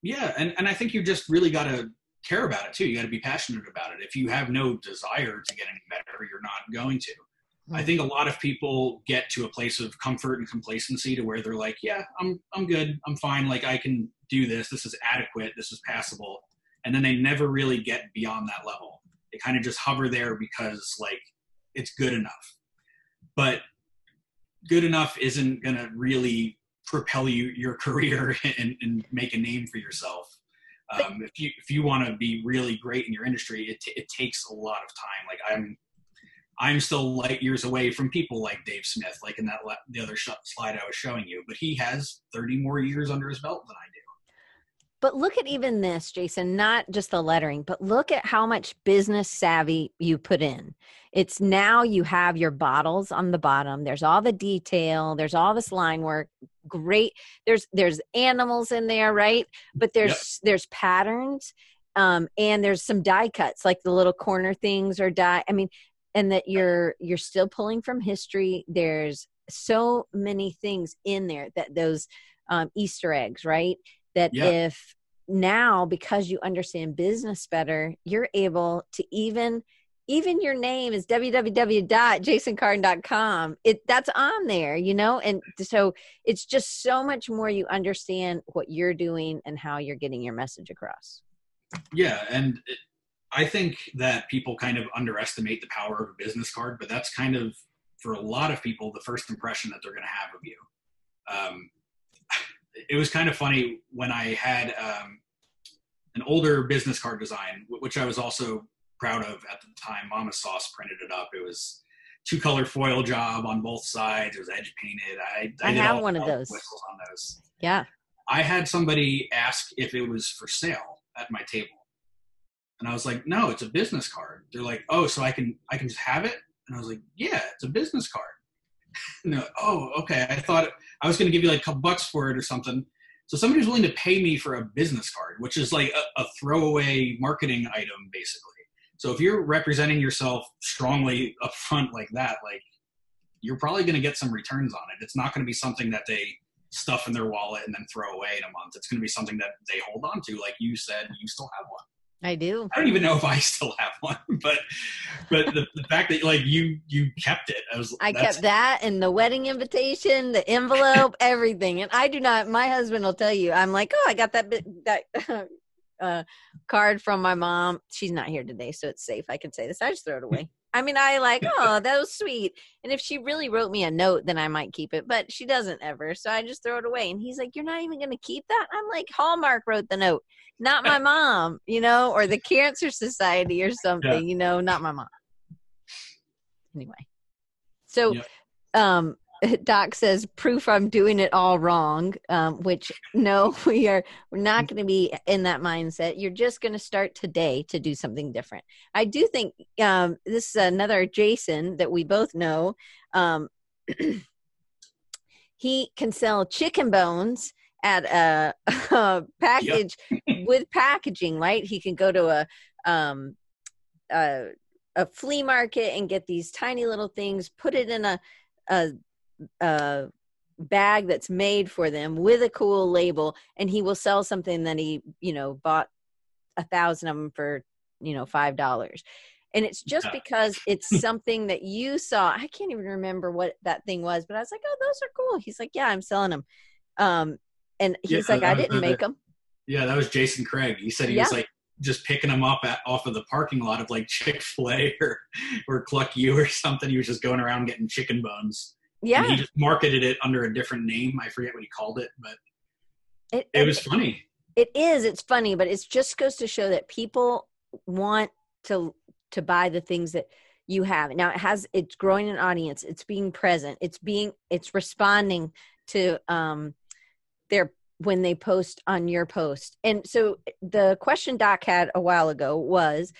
Yeah. And, and I think you just really got to care about it too. You got to be passionate about it. If you have no desire to get any better, you're not going to. Mm-hmm. I think a lot of people get to a place of comfort and complacency to where they're like, yeah, I'm, I'm good. I'm fine. Like I can do this. This is adequate. This is passable. And then they never really get beyond that level. They kind of just hover there because like it's good enough, but good enough isn't going to really propel you your career and, and make a name for yourself. Um, if you if you want to be really great in your industry, it, t it takes a lot of time. Like I'm I'm still light years away from people like Dave Smith, like in that the other sh slide I was showing you, but he has thirty more years under his belt than I do. But look at even this, Jason, not just the lettering, but look at how much business savvy you put in. It's now you have your bottles on the bottom. There's all the detail. There's all this line work. Great. There's, there's animals in there, right? But there's, yep. there's patterns um, and there's some die cuts, like the little corner things or die. I mean, and that you're, you're still pulling from history. There's so many things in there that those um, Easter eggs, right? That yeah. if now, because you understand business better, you're able to even, even your name is w w w dot jason carne dot com. It that's on there, you know? And so it's just so much more you understand what you're doing and how you're getting your message across. Yeah. And it, I think that people kind of underestimate the power of a business card, but that's kind of, for a lot of people, the first impression that they're going to have of you. Um, It was kind of funny when I had um, an older business card design, which I was also proud of at the time. Mama Sauce printed it up. It was two color foil job on both sides. It was edge painted. I, I, I did have all, one of those. Whistles on those. Yeah. I had somebody ask if it was for sale at my table, and I was like, "No, it's a business card." They're like, "Oh, so I can I can just have it?" And I was like, "Yeah, it's a business card." No, oh, okay. I thought I was going to give you like a couple bucks for it or something. So somebody's willing to pay me for a business card, which is like a, a throwaway marketing item, basically. So if you're representing yourself strongly up front like that, like you're probably going to get some returns on it. It's not going to be something that they stuff in their wallet and then throw away in a month. It's going to be something that they hold on to. Like you said, you still have one. I do. I don't even know if I still have one, but but the, the fact that like you you kept it, I was. I kept that and the wedding invitation, the envelope, everything. And I do not. My husband will tell you. I'm like, oh, I got that bit, that uh, card from my mom. She's not here today, so it's safe. I can say this. I just throw it away. I mean, I like, oh, that was sweet. And if she really wrote me a note, then I might keep it. But she doesn't ever, so I just throw it away. And he's like, you're not even going to keep that? I'm like, Hallmark wrote the note, not my mom, you know, or the Cancer Society or something, yeah. you know, not my mom. Anyway. So yeah. um, Doc says, proof I'm doing it all wrong, um, which, no, we are we're not going to be in that mindset. You're just going to start today to do something different. I do think um, this is another Jason that we both know. Um, he can sell chicken bones at a, a package yep. with packaging, right? He can go to a, um, a, a flea market and get these tiny little things, put it in a, a a bag that's made for them with a cool label, and he will sell something that he, you know, bought a thousand of them for, you know, five dollars. And it's just yeah. because it's something that you saw. I can't even remember what that thing was, but I was like, oh, those are cool. He's like, yeah, I'm selling them. Um, and he's yeah, like, I didn't the, make them. Yeah. That was Jason Craig. He said he yeah. was like, just picking them up at, off of the parking lot of like Chick-fil-A or, or Cluck U or something. He was just going around getting chicken bones. Yeah. And he just marketed it under a different name. I forget what he called it, but it, it, it was funny. It is. It's funny, but it just goes to show that people want to, to buy the things that you have. Now it has, it's growing an audience. It's being present. It's being, it's responding to um, their, when they post on your post. And so the question Doc had a while ago was,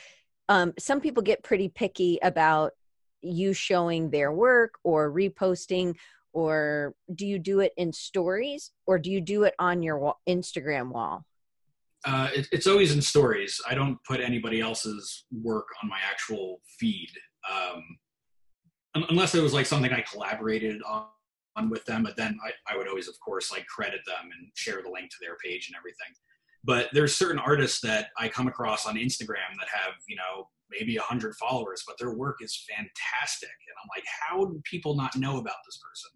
um, some people get pretty picky about you showing their work or reposting, or do you do it in stories or do you do it on your wall, Instagram wall? Uh, it, it's always in stories. I don't put anybody else's work on my actual feed. Um, unless it was like something I collaborated on with them, but then I, I would always, of course, like credit them and share the link to their page and everything. But there's certain artists that I come across on Instagram that have, you know, maybe a hundred followers, but their work is fantastic. And I'm like, how do people not know about this person?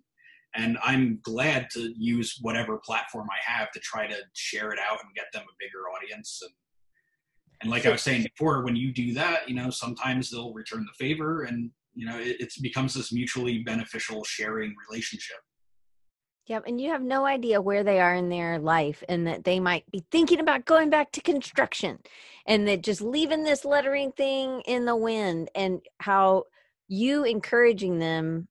And I'm glad to use whatever platform I have to try to share it out and get them a bigger audience. And, and like I was saying before, when you do that, you know, sometimes they'll return the favor, and you know, it, it becomes this mutually beneficial sharing relationship. Yep. And you have no idea where they are in their life, and that they might be thinking about going back to construction, and that just leaving this lettering thing in the wind, and how you encouraging them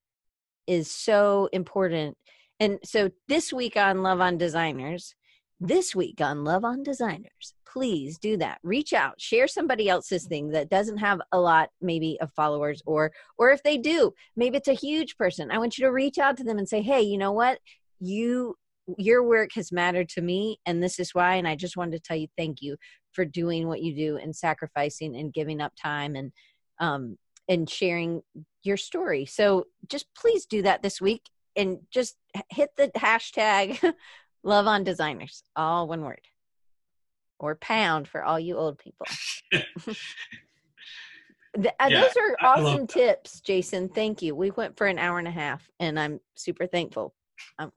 is so important. And so this week on Love on Designers, this week on Love on Designers, please do that. Reach out, share somebody else's thing that doesn't have a lot maybe of followers, or, or if they do, maybe it's a huge person. I want you to reach out to them and say, hey, you know what? You, your work has mattered to me, and this is why. And I just wanted to tell you, thank you for doing what you do and sacrificing and giving up time and, um, and sharing your story. So just please do that this week, and just hit the hashtag Love on Designers, all one word, or pound for all you old people. the, uh, yeah, those are awesome tips, Jason. Thank you. We went for an hour and a half, and I'm super thankful. Um,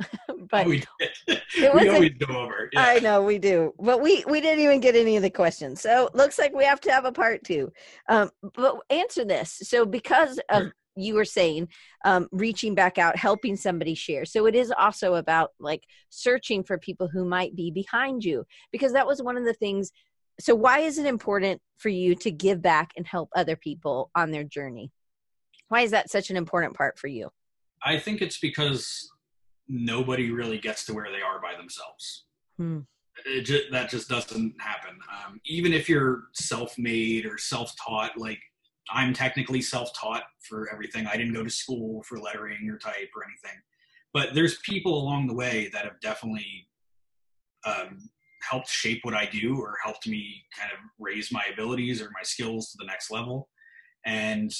but we did. It was we always go over. Yeah. I know we do, but we we didn't even get any of the questions. So looks like we have to have a part two. Um, but answer this. So because of sure. you were saying um, reaching back out, helping somebody share. So it is also about like searching for people who might be behind you, because that was one of the things. So why is it important for you to give back and help other people on their journey? Why is that such an important part for you? I think it's because nobody really gets to where they are by themselves. Hmm. It just, that just doesn't happen. Um, even if you're self-made or self-taught, like I'm technically self-taught for everything. I didn't go to school for lettering or type or anything, but there's people along the way that have definitely um, helped shape what I do, or helped me kind of raise my abilities or my skills to the next level. And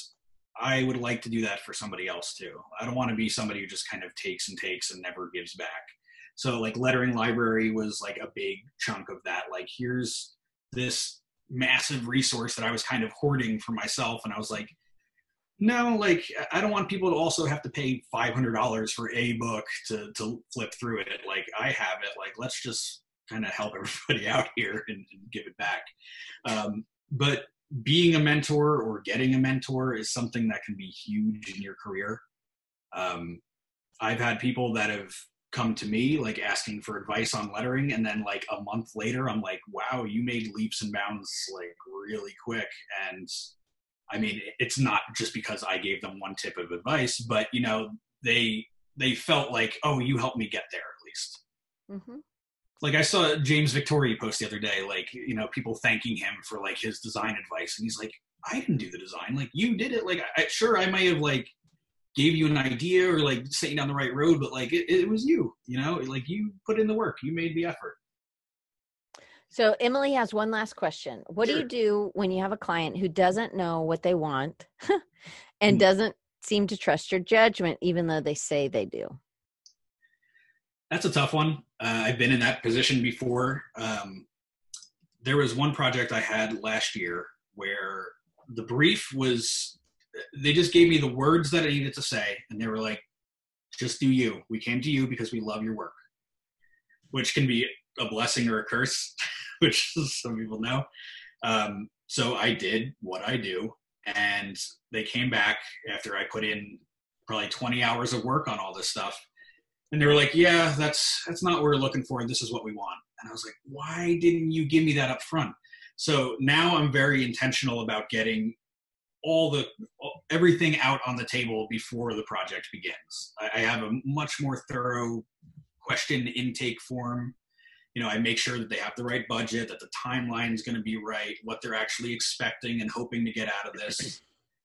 I would like to do that for somebody else too. I don't want to be somebody who just kind of takes and takes and never gives back. So like Lettering Library was like a big chunk of that. Like, here's this massive resource that I was kind of hoarding for myself. And I was like, no, like, I don't want people to also have to pay five hundred dollars for a book to, to flip through it. Like, I have it, like, let's just kind of help everybody out here and, and give it back. Um, but being a mentor or getting a mentor is something that can be huge in your career. Um, I've had people that have come to me like asking for advice on lettering, and then like a month later, I'm like, wow, you made leaps and bounds like really quick. And I mean, it's not just because I gave them one tip of advice, but you know, they, they felt like, oh, you helped me get there at least. Mm-hmm. Like, I saw James Victoria post the other day, like, you know, people thanking him for like his design advice. And he's like, I didn't do the design. Like, you did it. Like, I, sure, I may have like gave you an idea or like set you down the right road, but like, it, it was you, you know, like you put in the work, you made the effort. So Emily has one last question. What sure. do you do when you have a client who doesn't know what they want and mm-hmm. doesn't seem to trust your judgment, even though they say they do? That's a tough one. Uh, I've been in that position before. Um, there was one project I had last year where the brief was, they just gave me the words that I needed to say. And they were like, just do you. We came to you because we love your work, which can be a blessing or a curse, which some people know. Um, so I did what I do. And they came back after I put in probably twenty hours of work on all this stuff. And they were like, yeah, that's that's not what we're looking for. This is what we want. And I was like, why didn't you give me that up front? So now I'm very intentional about getting all the everything out on the table before the project begins. I, I have a much more thorough question intake form. You know, I make sure that they have the right budget, that the timeline is going to be right, what they're actually expecting and hoping to get out of this.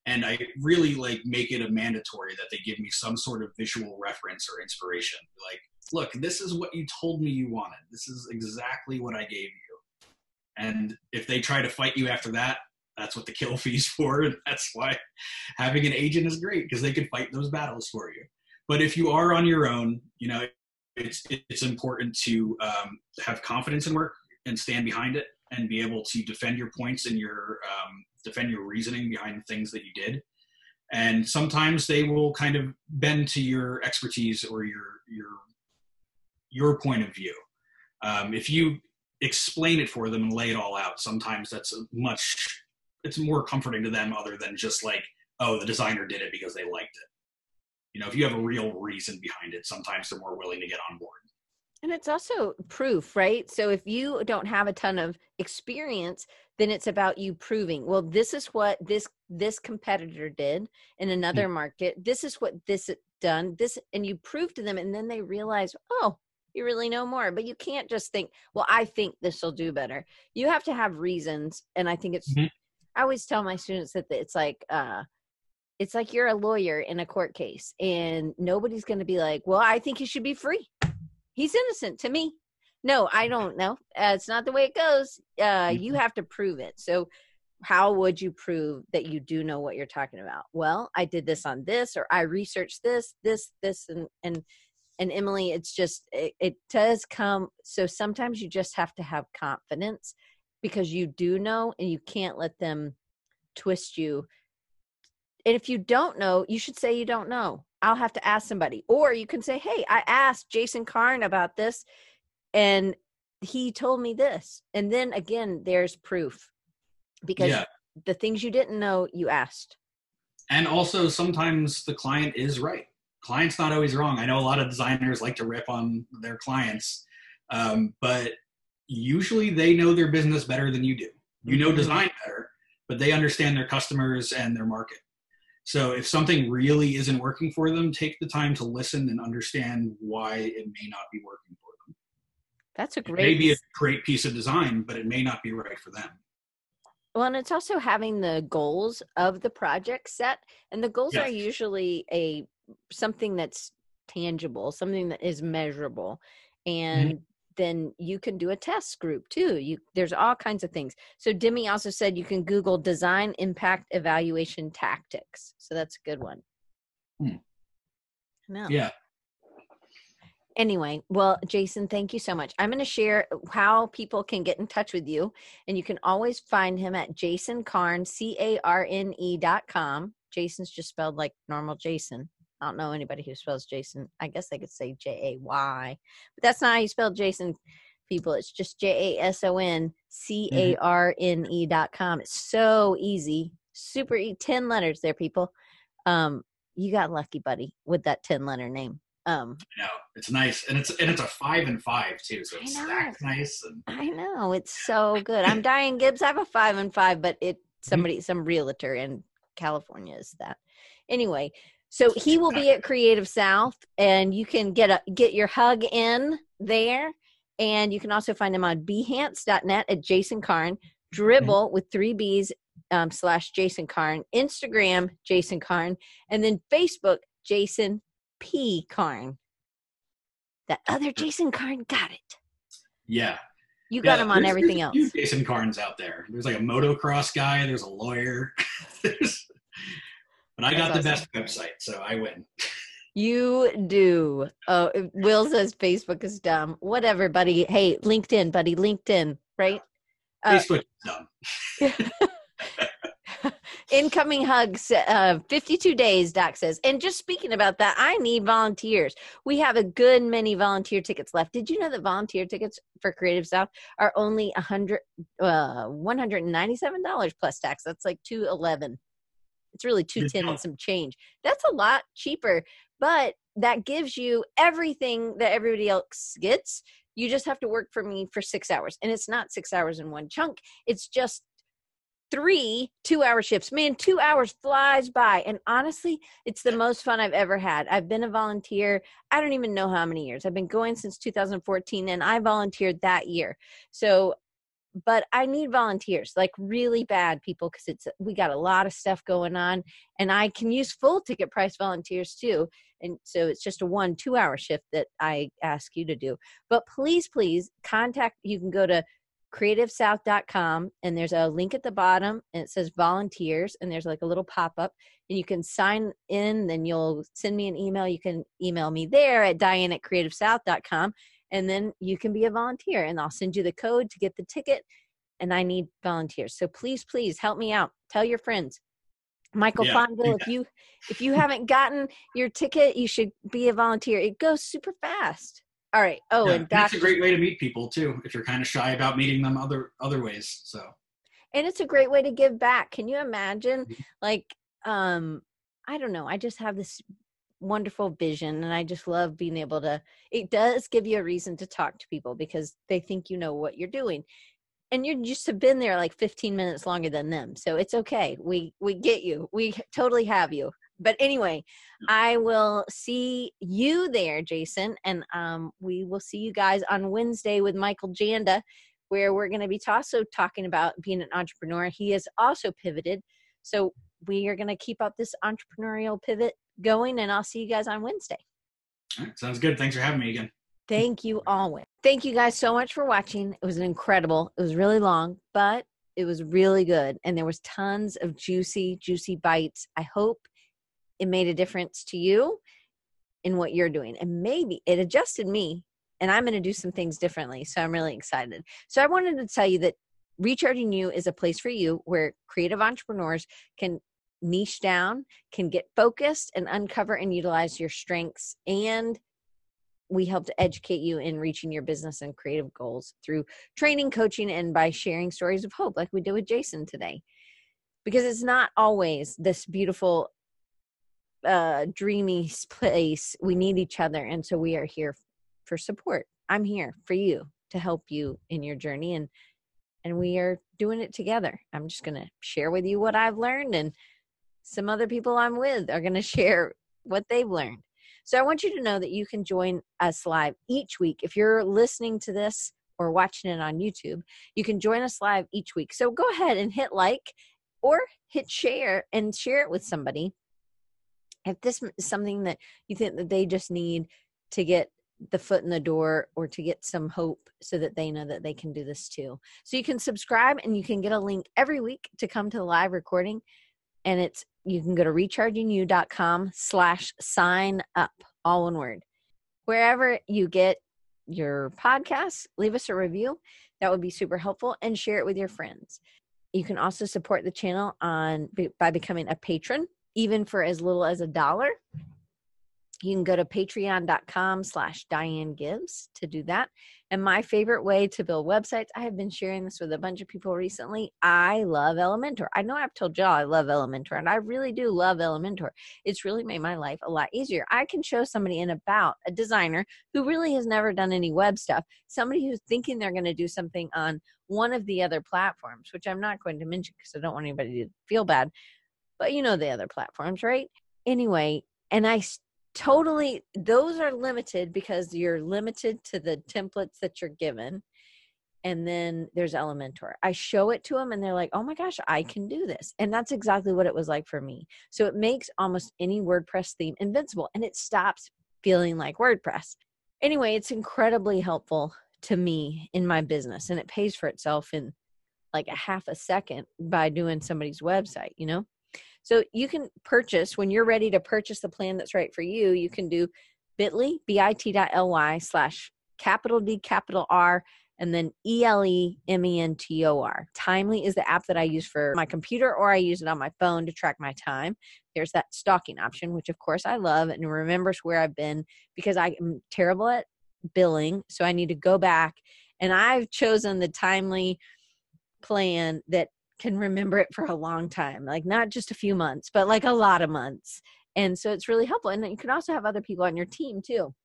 And I really like make it a mandatory that they give me some sort of visual reference or inspiration. Like, look, this is what you told me you wanted. This is exactly what I gave you. And if they try to fight you after that, that's what the kill fee's for. And that's why having an agent is great, because they can fight those battles for you. But if you are on your own, you know, it's, it's important to um, have confidence in work and stand behind it, and be able to defend your points and your um, defend your reasoning behind the things that you did. And sometimes they will kind of bend to your expertise or your your your point of view. Um, if you explain it for them and lay it all out, sometimes that's a much it's more comforting to them, other than just like, oh, the designer did it because they liked it. You know, if you have a real reason behind it, sometimes they're more willing to get on board. And it's also proof, right? So if you don't have a ton of experience, then it's about you proving, well, this is what this this competitor did in another mm-hmm. market. This is what this done. This, and you prove to them, and then they realize, oh, you really know more. But you can't just think, well, I think this will do better. You have to have reasons. And I think it's, mm-hmm. I always tell my students that it's like, uh, it's like you're a lawyer in a court case, and nobody's going to be like, well, I think he should be free. He's innocent to me. No, I don't know. Uh, it's not the way it goes. Uh, you have to prove it. So how would you prove that you do know what you're talking about? Well, I did this on this, or I researched this, this, this, and, and, and Emily, it's just, it, it does come. So sometimes you just have to have confidence because you do know, and you can't let them twist you. And if you don't know, you should say you don't know. I'll have to ask somebody. Or you can say, hey, I asked Jason Carne about this, and he told me this. And then again, there's proof, because yeah. the things you didn't know, you asked. And also sometimes the client is right. Client's not always wrong. I know a lot of designers like to rip on their clients, um, but usually they know their business better than you do. You know design better, but they understand their customers and their market. So if something really isn't working for them, take the time to listen and understand why it may not be working for them. That's a great... Maybe a great piece of design, but it may not be right for them. Well, and it's also having the goals of the project set. And the goals yes. are usually a something that's tangible, something that is measurable. And mm-hmm. then you can do a test group too. You, there's all kinds of things. So Demi also said you can Google design impact evaluation tactics. So that's a good one. Hmm. No. Yeah. Anyway, well, Jason, thank you so much. I'm going to share how people can get in touch with you, and you can always find him at Jason Carne, C A R N E dot com. Jason's just spelled like normal Jason. I don't know anybody who spells Jason. I guess they could say J A Y, but that's not how you spell Jason, people. It's just J A S O N C A R N E dot com. It's so easy. Super e- ten letters there, people. Um, you got lucky, buddy, with that ten-letter name. Um, I know. It's nice. And it's and it's a five and five, too, so it's stacked nice. And- I know. It's so good. I'm Diane Gibbs. I have a five and five, but it somebody, mm-hmm. some realtor in California is that. Anyway. So he will be at Creative South, and you can get a, get your hug in there. And you can also find him on behance dot net at Jason Carne, Dribbble with three B's um, slash Jason Carne, Instagram, Jason Carne, and then Facebook, Jason P. Carne. That other Jason Carne got it. Yeah. You got yeah, him on everything else. There's a few Jason Carnes out there. There's like a motocross guy. There's a lawyer. there's... But I got That's the awesome. Best website, so I win. You do. Oh, Will says Facebook is dumb. Whatever, buddy. Hey, LinkedIn, buddy. LinkedIn, right? Facebook uh, is dumb. Incoming hugs, uh, fifty-two days, Doc says. And just speaking about that, I need volunteers. We have a good many volunteer tickets left. Did you know that volunteer tickets for Creative South are only one hundred dollars, uh, one hundred ninety-seven dollars plus tax? That's like two eleven. It's really two ten and some change. That's a lot cheaper, but that gives you everything that everybody else gets. You just have to work for me for six hours. And it's not six hours in one chunk. It's just three two-hour shifts. Man, two hours flies by. And honestly, it's the most fun I've ever had. I've been a volunteer. I don't even know how many years. I've been going since two thousand fourteen, and I volunteered that year. So But I need volunteers, like really bad, people, because it's we got a lot of stuff going on, and I can use full ticket price volunteers too. And so it's just a one two hour shift that I ask you to do. But please, please contact. You can go to creative south dot com, and there's a link at the bottom, and it says volunteers, and there's like a little pop up, and you can sign in. Then you'll send me an email. You can email me there at diane at creative south dot com. And then you can be a volunteer, and I'll send you the code to get the ticket. And I need volunteers. So please, please help me out. Tell your friends. Michael yeah, Fonville, yeah. if you if you haven't gotten your ticket, you should be a volunteer. It goes super fast. All right. Oh, yeah, and that's a great way to meet people too, if you're kind of shy about meeting them other other ways. So and it's a great way to give back. Can you imagine? Like, um, I don't know, I just have this wonderful vision, and I just love being able to, it does give you a reason to talk to people because they think you know what you're doing. And you just have been there like fifteen minutes longer than them. So it's okay. We we get you. We totally have you. But anyway, I will see you there, Jason. And um, we will see you guys on Wednesday with Michael Janda, where we're going to be also talking about being an entrepreneur. He has also pivoted. So we are going to keep up this entrepreneurial pivot going. And I'll see you guys on Wednesday. All right, sounds good. Thanks for having me again. Thank you all. Thank you guys so much for watching. It was an incredible, it was really long, but it was really good. And there was tons of juicy, juicy bites. I hope it made a difference to you in what you're doing. And maybe it adjusted me, and I'm going to do some things differently. So I'm really excited. So I wanted to tell you that Recharging You is a place for you where creative entrepreneurs can niche down, can get focused, and uncover and utilize your strengths, and we help to educate you in reaching your business and creative goals through training, coaching, and by sharing stories of hope like we did with Jason today. Because it's not always this beautiful, uh, dreamy place. We need each other. And so we are here for support. I'm here for you to help you in your journey. And, and we are doing it together. I'm just going to share with you what I've learned, and some other people I'm with are going to share what they've learned. So I want you to know that you can join us live each week. If you're listening to this or watching it on YouTube, you can join us live each week. So go ahead and hit like or hit share and share it with somebody. If this is something that you think that they just need to get the foot in the door or to get some hope so that they know that they can do this too. So you can subscribe, and you can get a link every week to come to the live recording. And it's, you can go to rechargingyou.com slash sign up, all one word. Wherever you get your podcasts, leave us a review. That would be super helpful, and share it with your friends. You can also support the channel on by becoming a patron, even for as little as a dollar. You can go to patreon.com slash Diane Gibbs to do that. And my favorite way to build websites, I have been sharing this with a bunch of people recently. I love Elementor. I know I've told y'all I love Elementor, and I really do love Elementor. It's really made my life a lot easier. I can show somebody in about a designer who really has never done any web stuff, somebody who's thinking they're going to do something on one of the other platforms, which I'm not going to mention because I don't want anybody to feel bad, but you know the other platforms, right? Anyway, and I Totally, those are limited because you're limited to the templates that you're given. And then there's Elementor. I show it to them and they're like, oh my gosh, I can do this. And that's exactly what it was like for me. So it makes almost any WordPress theme invincible, and it stops feeling like WordPress. Anyway, it's incredibly helpful to me in my business, and it pays for itself in like a half a second by doing somebody's website, you know? So you can purchase, when you're ready to purchase the plan that's right for you, you can do bit.ly, bit.ly slash capital D, capital R, and then E L E M E N T O R. Timely is the app that I use for my computer, or I use it on my phone to track my time. There's that stalking option, which of course I love, and remembers where I've been because I am terrible at billing. So I need to go back, and I've chosen the Timely plan that can remember it for a long time, like not just a few months, but like a lot of months. And so it's really helpful. And then you can also have other people on your team too,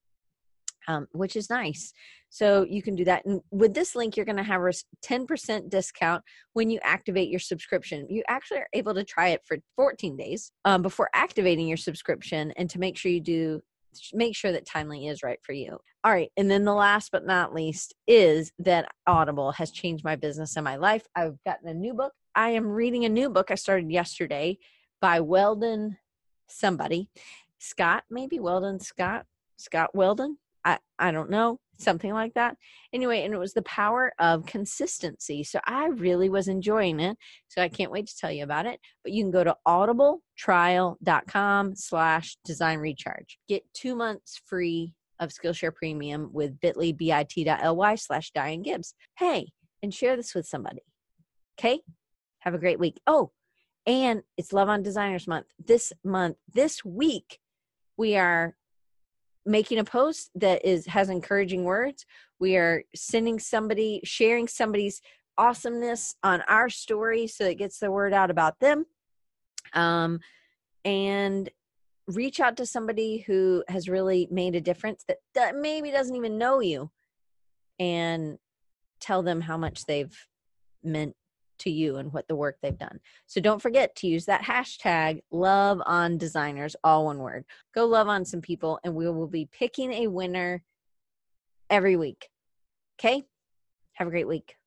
um, which is nice. So you can do that. And with this link, you're going to have a ten percent discount when you activate your subscription. You actually are able to try it for fourteen days um, before activating your subscription, and to make sure you do, make sure that Timely is right for you. All right. And then the last but not least is that Audible has changed my business and my life. I've gotten a new book. I am reading a new book I started yesterday by Weldon somebody. Scott, maybe Weldon Scott. Scott Weldon? I, I don't know. Something like that. Anyway, and it was The Power of Consistency. So I really was enjoying it. So I can't wait to tell you about it. But you can go to audibletrial.com slash design recharge. Get two months free of Skillshare Premium with bit.ly, bit.ly slash Diane Gibbs. Hey, and share this with somebody. Okay? Have a great week. Oh, and it's Love on Designers Month. This month, this week, we are making a post that is has encouraging words. We are sending somebody, sharing somebody's awesomeness on our story so it gets the word out about them. Um, and reach out to somebody who has really made a difference that, that maybe doesn't even know you, and tell them how much they've meant to you and what the work they've done. So don't forget to use that hashtag love on designers, all one word. Go love on some people, and we will be picking a winner every week. Okay? Have a great week.